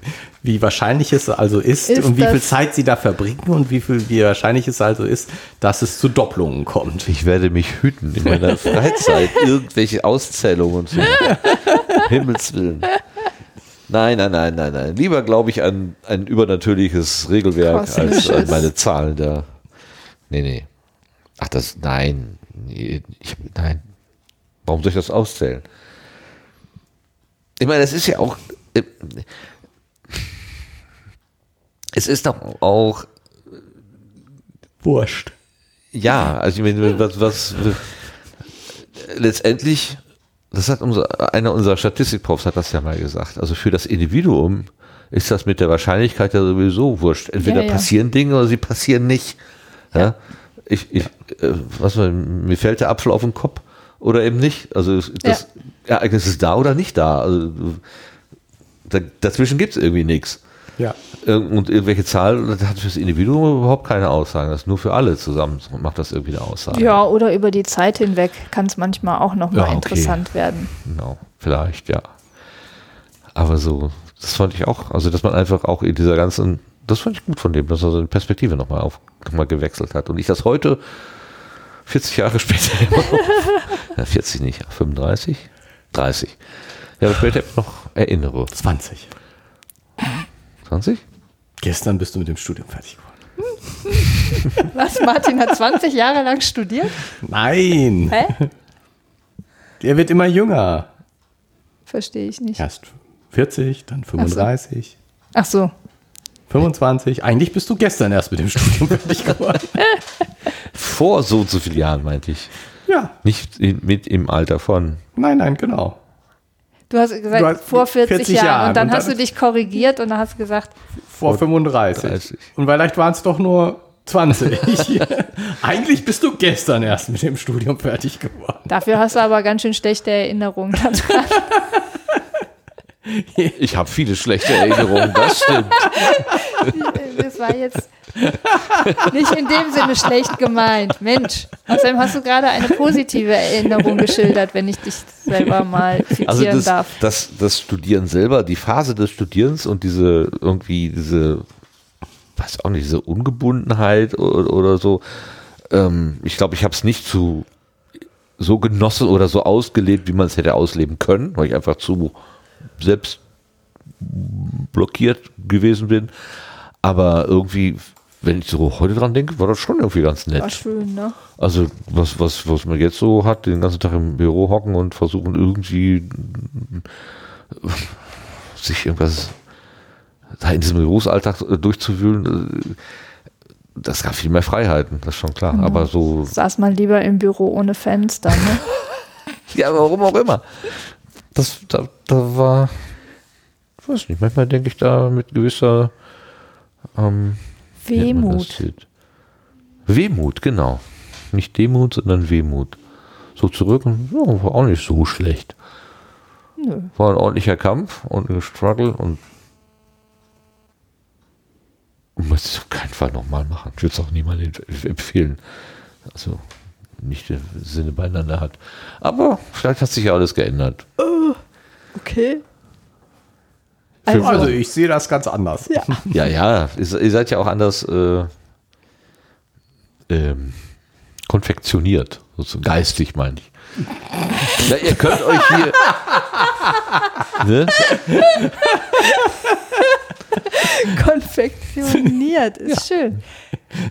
wie wahrscheinlich es also ist, ist und wie viel Zeit sie da verbringen und wie viel wie wahrscheinlich es also ist, dass es zu Doppelungen kommt. Ich werde mich hüten in meiner Freizeit, irgendwelche Auszählungen zu machen. Himmels Willen. Nein, nein, nein, nein, nein. Lieber glaube ich an ein übernatürliches Regelwerk Kosmisches. Als an meine Zahlen da. Nee, nee. Ach, das, nein. Nee, ich, nein. Warum soll ich das auszählen? Ich meine, das ist ja auch, äh, es ist doch auch äh, wurscht. Ja, also ich meine, was, was äh, letztendlich, das hat unser, einer unserer Statistikprofs hat das ja mal gesagt, also für das Individuum ist das mit der Wahrscheinlichkeit ja sowieso wurscht. Entweder ja, ja. passieren Dinge oder sie passieren nicht. Ja? Ja. Ich, ich, äh, was, mir fällt der Apfel auf den Kopf. Oder eben nicht. Also das ja. Ereignis ist da oder nicht da. Also dazwischen gibt es irgendwie nichts. Ja. Und irgendwelche Zahlen, das hat für das Individuum überhaupt keine Aussagen. Das ist nur für alle zusammen, macht das irgendwie eine Aussage. Ja, oder über die Zeit hinweg kann es manchmal auch nochmal ja, okay. interessant werden. Genau, vielleicht, ja. Aber so, das fand ich auch, also dass man einfach auch in dieser ganzen, das fand ich gut von dem, dass er seine Perspektive nochmal auf, nochmal gewechselt hat. Und ich das heute vierzig Jahre später immer noch, vierzig nicht, fünfunddreißig, dreißig Jahre später noch erinnere. zwanzig zwanzig Gestern bist du mit dem Studium fertig geworden. Was, Martin hat zwanzig Jahre lang studiert? Nein. Hä? Der wird immer jünger. Verstehe ich nicht. Erst vierzig, dann fünfunddreißig. Ach so. Ach so. fünfundzwanzig Eigentlich bist du gestern erst mit dem Studium fertig geworden. Vor so und so vielen Jahren, meinte ich. Ja. Nicht in, mit im Alter von. Nein, nein, genau. Du hast gesagt, du hast vor vierzig Jahren. Jahren. Und dann und hast dann du dich korrigiert und dann hast du gesagt. Vor fünfunddreißig dreißig Und vielleicht waren es doch nur zwanzig Eigentlich bist du gestern erst mit dem Studium fertig geworden. Dafür hast du aber ganz schön schlechte Erinnerungen daran. Ich habe viele schlechte Erinnerungen, das stimmt. Das war jetzt nicht in dem Sinne schlecht gemeint. Mensch, außerdem hast du gerade eine positive Erinnerung geschildert, wenn ich dich selber mal zitieren also das, darf. Das, das Studieren selber, die Phase des Studierens und diese irgendwie diese, weiß auch nicht, diese Ungebundenheit oder, oder so, ähm, ich glaube, ich habe es nicht zu so genossen oder so ausgelebt, wie man es hätte ausleben können, weil ich einfach zu selbst blockiert gewesen bin, aber irgendwie, wenn ich so heute dran denke, war das schon irgendwie ganz nett. War schön, ne? Also was, was, was man jetzt so hat, den ganzen Tag im Büro hocken und versuchen irgendwie sich irgendwas da in diesem Berufsalltag durchzuwühlen, das gab viel mehr Freiheiten, das ist schon klar, genau. Aber so saß man lieber im Büro ohne Fenster, ne? Ja, warum auch immer. Das, da, da war, ich weiß nicht, manchmal denke ich da mit gewisser ähm, Wehmut. Wehmut, genau. Nicht Demut, sondern Wehmut. So zurück und oh, war auch nicht so schlecht. Nö. War ein ordentlicher Kampf und ein Struggle und ich möchte es auf keinen Fall nochmal machen. Ich würde es auch niemandem empfehlen. Also nicht im Sinne beieinander hat. Aber vielleicht hat sich ja alles geändert. Oh, okay. Also, also ich sehe das ganz anders. Ja, ja, ja. Ihr seid ja auch anders äh, ähm, konfektioniert. Sozusagen. Geistig, meine ich. Ja, ihr könnt euch hier... ne? Konfektioniert, ist ja. schön.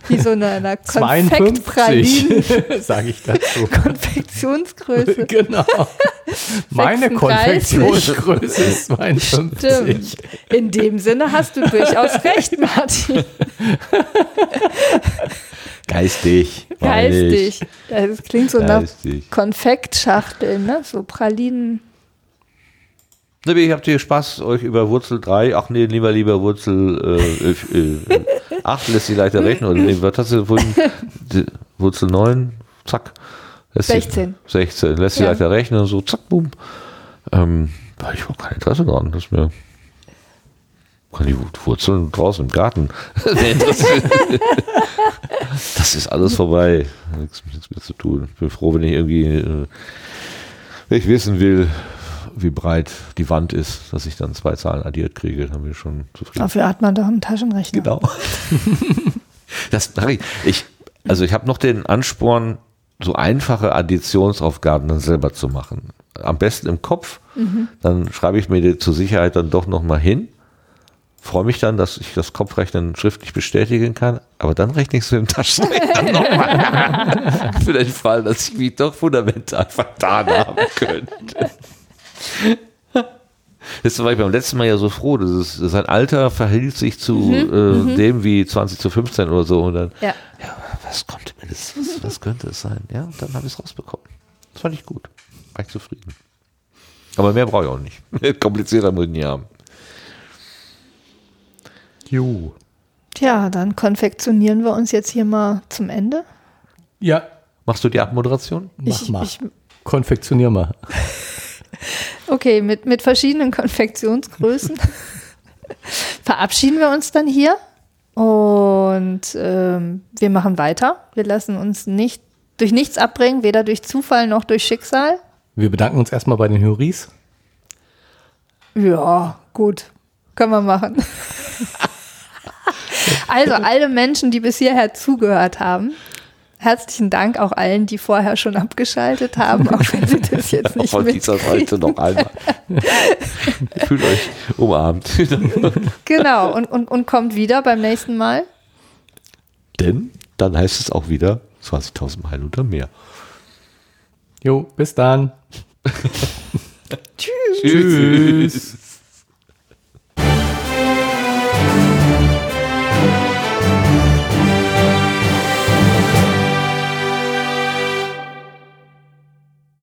Wie so eine, eine Konfektpraline. Sage ich dazu. Konfektionsgröße. Genau. Meine Konfektionsgröße ist zweiundfünfzig. Stimmt. In dem Sinne hast du durchaus recht, Martin. Geistig. Geistig. Das klingt so Geistig. Nach Konfektschachteln, ne? So Pralinen. Ich habt hier Spaß, euch über Wurzel drei, ach nee, lieber, lieber Wurzel äh, äh, acht lässt sich leichter rechnen. Oder nee, was hast du vorhin? Wurzel neun, zack. sechzehn Sie, sechzehn lässt sich ja. leichter rechnen und so, zack, boom. Ähm, da habe ich auch kein Interesse dran. Das mir kann die Wurzeln draußen im Garten. Das ist alles vorbei. Nichts, nichts mehr zu tun. Ich bin froh, wenn ich irgendwie äh, wenn ich wissen will, wie breit die Wand ist, dass ich dann zwei Zahlen addiert kriege, dann bin ich schon zufrieden. Dafür hat man doch einen Taschenrechner. Genau. Das mache ich. ich. Also ich habe noch den Ansporn, so einfache Additionsaufgaben dann selber zu machen. Am besten im Kopf, mhm. dann schreibe ich mir die zur Sicherheit dann doch nochmal hin, freue mich dann, dass ich das Kopfrechnen schriftlich bestätigen kann, aber dann rechne ich es mit dem Taschenrechner nochmal für den Fall, dass ich mich doch fundamental vertan haben könnte. Das war ich beim letzten Mal ja so froh, das ist, sein Alter verhielt sich zu mhm, äh, mhm. dem wie zwanzig zu fünfzehn oder so. Und dann, ja. ja, was kommt mir das? Was, was könnte es sein? Ja, und dann habe ich es rausbekommen. Das fand ich gut. War ich zufrieden. Aber mehr brauche ich auch nicht. Komplizierter muss ich nie haben. Jo. Tja, dann konfektionieren wir uns jetzt hier mal zum Ende. Ja. Machst du die Abmoderation? Mach ich, mal. Ich, konfektionier mal. Okay, mit, mit verschiedenen Konfektionsgrößen verabschieden wir uns dann hier und ähm, wir machen weiter. Wir lassen uns nicht durch nichts abbringen, weder durch Zufall noch durch Schicksal. Wir bedanken uns erstmal bei den Juries. Ja, gut, können wir machen. Also alle Menschen, die bis hierher zugehört haben. Herzlichen Dank auch allen, die vorher schon abgeschaltet haben, auch wenn sie das jetzt nicht mitkriegen. Dieser Seite noch einmal. Fühlt euch umarmt. Genau, und, und, und kommt wieder beim nächsten Mal. Denn dann heißt es auch wieder zwanzigtausend Meilen unter Meer. Jo, bis dann. Tschüss. Tschüss.